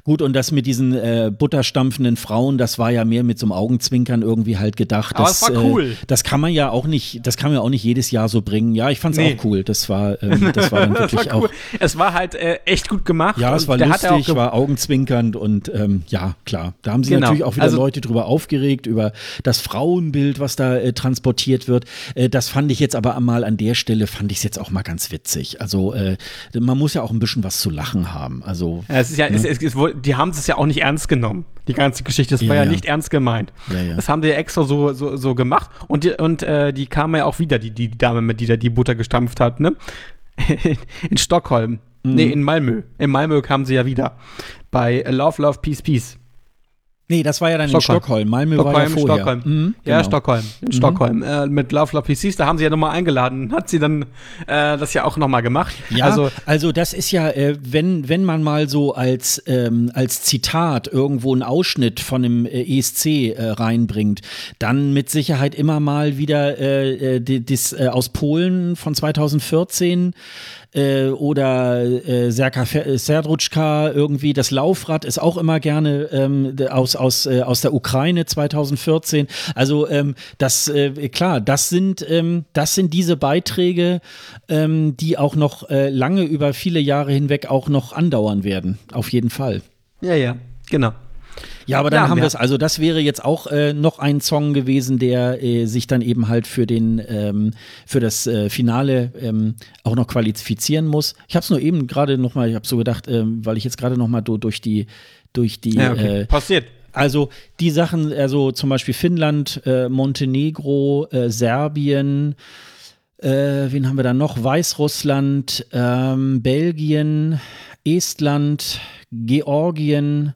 gut, und das mit diesen äh, butterstampfenden Frauen, das war ja mehr mit so einem Augenzwinkern irgendwie halt gedacht. Aber das, das war cool. Äh, das kann man ja auch nicht, das kann man ja auch nicht jedes Jahr so bringen. Ja, ich fand's nee. auch cool. Das war, ähm, das war dann wirklich das war cool. auch. Es war halt äh, echt gut gemacht. Ja, es war lustig, ge- war augenzwinkernd und ähm, ja, klar. Da haben sich genau. natürlich auch wieder also, Leute drüber aufgeregt, über das Frauenbild, was da äh, transportiert wird. Äh, das fand ich jetzt aber mal an der Stelle Stelle fand ich es jetzt auch mal ganz witzig. Also äh, man muss ja auch ein bisschen was zu lachen haben. Also ja, es ist ja, ne? es, es, es, die haben es ja auch nicht ernst genommen. Die ganze Geschichte, das ja, war ja, ja nicht ernst gemeint. Ja, ja. Das haben die extra so, so, so gemacht und die, und äh, die kam ja auch wieder, die, die Dame, mit die da die Butter gestampft hat, ne? In Stockholm, mhm. nee, in Malmö. In Malmö kam sie ja wieder bei Love, Love, Peace, Peace. Nee, das war ja dann Stockholm. in Stockholm. Malmö Stockholm, war ja vorher. Stockholm. Mhm, genau. Ja, Stockholm. In mhm. Stockholm. Äh, mit Love, Love, Peace, da haben sie ja nochmal eingeladen. Hat sie dann äh, das ja auch nochmal gemacht. Ja, also, also das ist ja, äh, wenn, wenn man mal so als, ähm, als Zitat irgendwo einen Ausschnitt von einem äh, E S C äh, reinbringt, dann mit Sicherheit immer mal wieder äh, die, das äh, aus Polen von zwanzig vierzehn äh, oder äh, Serka Serdruczka irgendwie. Das Laufrad ist auch immer gerne ähm, aus Aus, äh, aus der Ukraine zwanzig vierzehn. Also ähm, das, äh, klar, das sind, ähm, das sind diese Beiträge, ähm, die auch noch äh, lange über viele Jahre hinweg auch noch andauern werden. Auf jeden Fall. Ja, ja, genau. Ja, aber dann ja, haben wir es. Also das wäre jetzt auch äh, noch ein Song gewesen, der äh, sich dann eben halt für den ähm, für das äh, Finale ähm, auch noch qualifizieren muss. Ich habe es nur eben gerade noch mal, ich habe so gedacht, äh, weil ich jetzt gerade noch mal do, durch die durch die ja, okay. äh, passiert. Also die Sachen, also zum Beispiel Finnland, äh, Montenegro, äh, Serbien, äh, wen haben wir da noch? Weißrussland, ähm, Belgien, Estland, Georgien.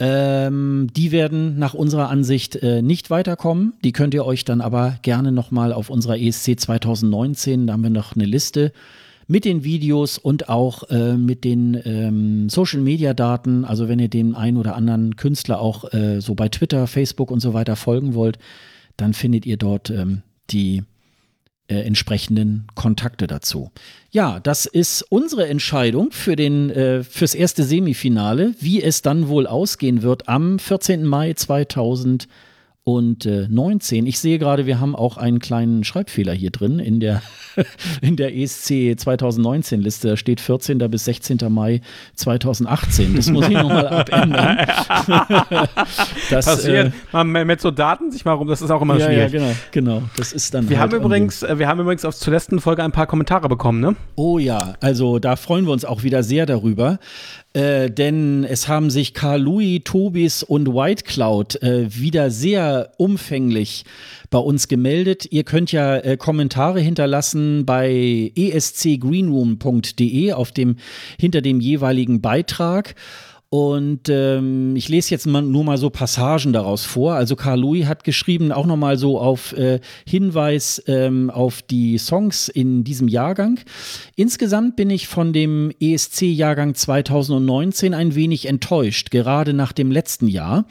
Ähm, die werden nach unserer Ansicht äh, nicht weiterkommen. Die könnt ihr euch dann aber gerne nochmal auf unserer E S C zwanzig neunzehn, da haben wir noch eine Liste mit den Videos und auch äh, mit den ähm, Social-Media-Daten. Also wenn ihr dem einen oder anderen Künstler auch äh, so bei Twitter, Facebook und so weiter folgen wollt, dann findet ihr dort ähm, die äh, entsprechenden Kontakte dazu. Ja, das ist unsere Entscheidung für den, äh, fürs erste Semifinale, wie es dann wohl ausgehen wird am vierzehnten Mai zweitausendneunzehn. Ich sehe gerade, wir haben auch einen kleinen Schreibfehler hier drin in der, in der E S C zwanzig neunzehn Liste. Da steht vierzehnten bis sechzehnten Mai zweitausendachtzehn. Das muss ich nochmal abändern. Das passiert. Äh, man mit so Daten sich mal rum, das ist auch immer ja, schwierig. Ja, genau, genau. Das ist dann wir, halt haben übrigens, wir haben übrigens zur letzten Folge ein paar Kommentare bekommen, ne? Oh ja, also da freuen wir uns auch wieder sehr darüber. Äh, denn es haben sich Karl Louis, Tobis und White Cloud äh, wieder sehr umfänglich bei uns gemeldet. Ihr könnt ja äh, Kommentare hinterlassen bei e s c greenroom punkt d e auf dem, hinter dem jeweiligen Beitrag. Und ähm, ich lese jetzt mal, nur mal so Passagen daraus vor. Also Karl Louis hat geschrieben, auch nochmal so auf äh, Hinweis ähm, auf die Songs in diesem Jahrgang. Insgesamt bin ich von dem E S C-Jahrgang zwanzig neunzehn ein wenig enttäuscht, gerade nach dem letzten Jahr.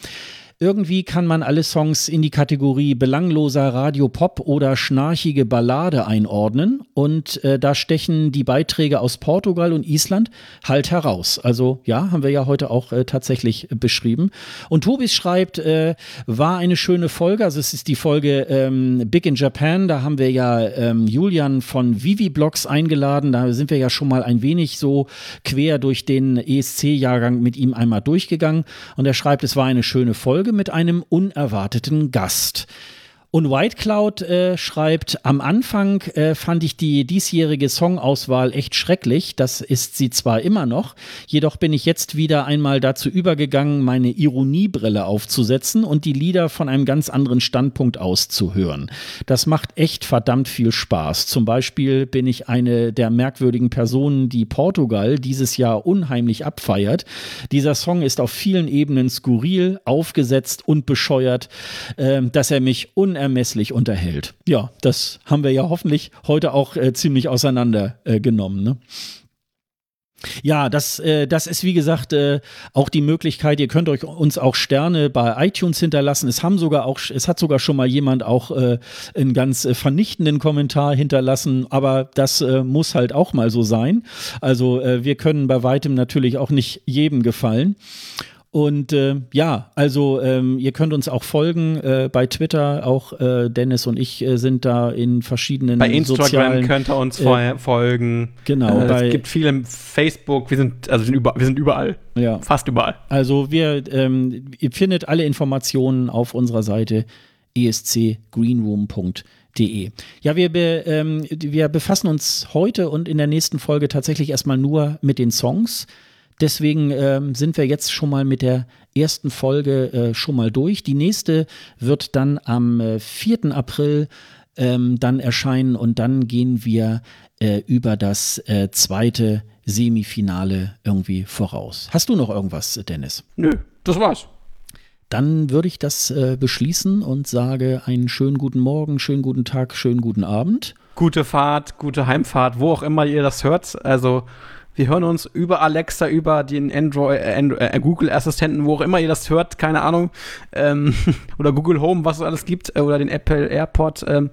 Irgendwie kann man alle Songs in die Kategorie belangloser Radiopop oder schnarchige Ballade einordnen. Und äh, da stechen die Beiträge aus Portugal und Island halt heraus. Also ja, haben wir ja heute auch äh, tatsächlich beschrieben. Und Tobis schreibt, äh, war eine schöne Folge. Also es ist die Folge ähm, Big in Japan. Da haben wir ja ähm, Julian von Vivi Blogs eingeladen. Da sind wir ja schon mal ein wenig so quer durch den E S C-Jahrgang mit ihm einmal durchgegangen. Und er schreibt, es war eine schöne Folge mit einem unerwarteten Gast. Und White Cloud äh, schreibt, am Anfang äh, fand ich die diesjährige Songauswahl echt schrecklich. Das ist sie zwar immer noch, jedoch bin ich jetzt wieder einmal dazu übergegangen, meine Ironiebrille aufzusetzen und die Lieder von einem ganz anderen Standpunkt aus zu hören. Das macht echt verdammt viel Spaß. Zum Beispiel bin ich eine der merkwürdigen Personen, die Portugal dieses Jahr unheimlich abfeiert. Dieser Song ist auf vielen Ebenen skurril, aufgesetzt und bescheuert, äh, dass er mich unerwartet ermesslich unterhält. Ja, das haben wir ja hoffentlich heute auch äh, ziemlich auseinander äh, genommen, ne? Ja, das, äh, das ist wie gesagt äh, auch die Möglichkeit, ihr könnt euch uns auch Sterne bei iTunes hinterlassen. Es haben sogar auch, es hat sogar schon mal jemand auch äh, einen ganz äh, vernichtenden Kommentar hinterlassen, aber das äh, muss halt auch mal so sein. Also äh, wir können bei weitem natürlich auch nicht jedem gefallen. Und äh, ja, also ähm, ihr könnt uns auch folgen äh, bei Twitter, auch äh, Dennis und ich äh, sind da in verschiedenen sozialen... Bei Instagram sozialen, könnt ihr uns äh, folgen. Genau. Äh, bei, es gibt viel im Facebook, wir sind, also wir sind überall, ja. Fast überall. Also wir, ähm, ihr findet alle Informationen auf unserer Seite e s c greenroom punkt de. Ja, wir, be, ähm, wir befassen uns heute und in der nächsten Folge tatsächlich erstmal nur mit den Songs. Deswegen ähm, sind wir jetzt schon mal mit der ersten Folge äh, schon mal durch. Die nächste wird dann am äh, vierten April ähm, dann erscheinen und dann gehen wir äh, über das äh, zweite Semifinale irgendwie voraus. Hast du noch irgendwas, Dennis? Nö, das war's. Dann würde ich das äh, beschließen und sage einen schönen guten Morgen, schönen guten Tag, schönen guten Abend. Gute Fahrt, gute Heimfahrt, wo auch immer ihr das hört. Also wir hören uns über Alexa, über den Android, äh, Google-Assistenten, wo auch immer ihr das hört, keine Ahnung. Ähm, oder Google Home, was es alles gibt. Äh, oder den Apple AirPod. Ähm,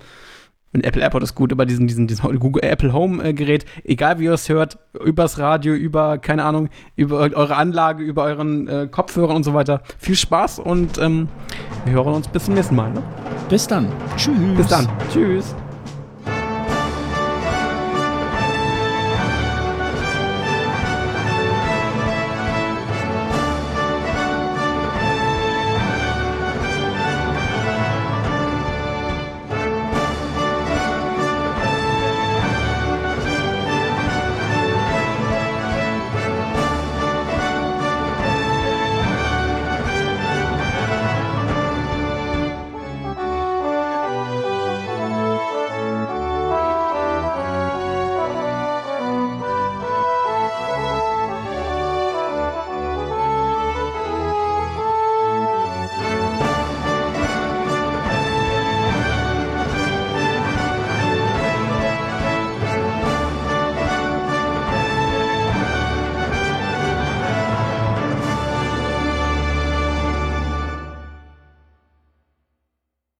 Apple AirPod ist gut, über diesen, diesen, diesen Google Apple Home-Gerät. Äh, egal, wie ihr es hört, übers Radio, über, keine Ahnung, über eure Anlage, über euren äh, Kopfhörer und so weiter. Viel Spaß und ähm, wir hören uns bis zum nächsten Mal. Ne? Bis dann. Tschüss. Bis dann. Tschüss.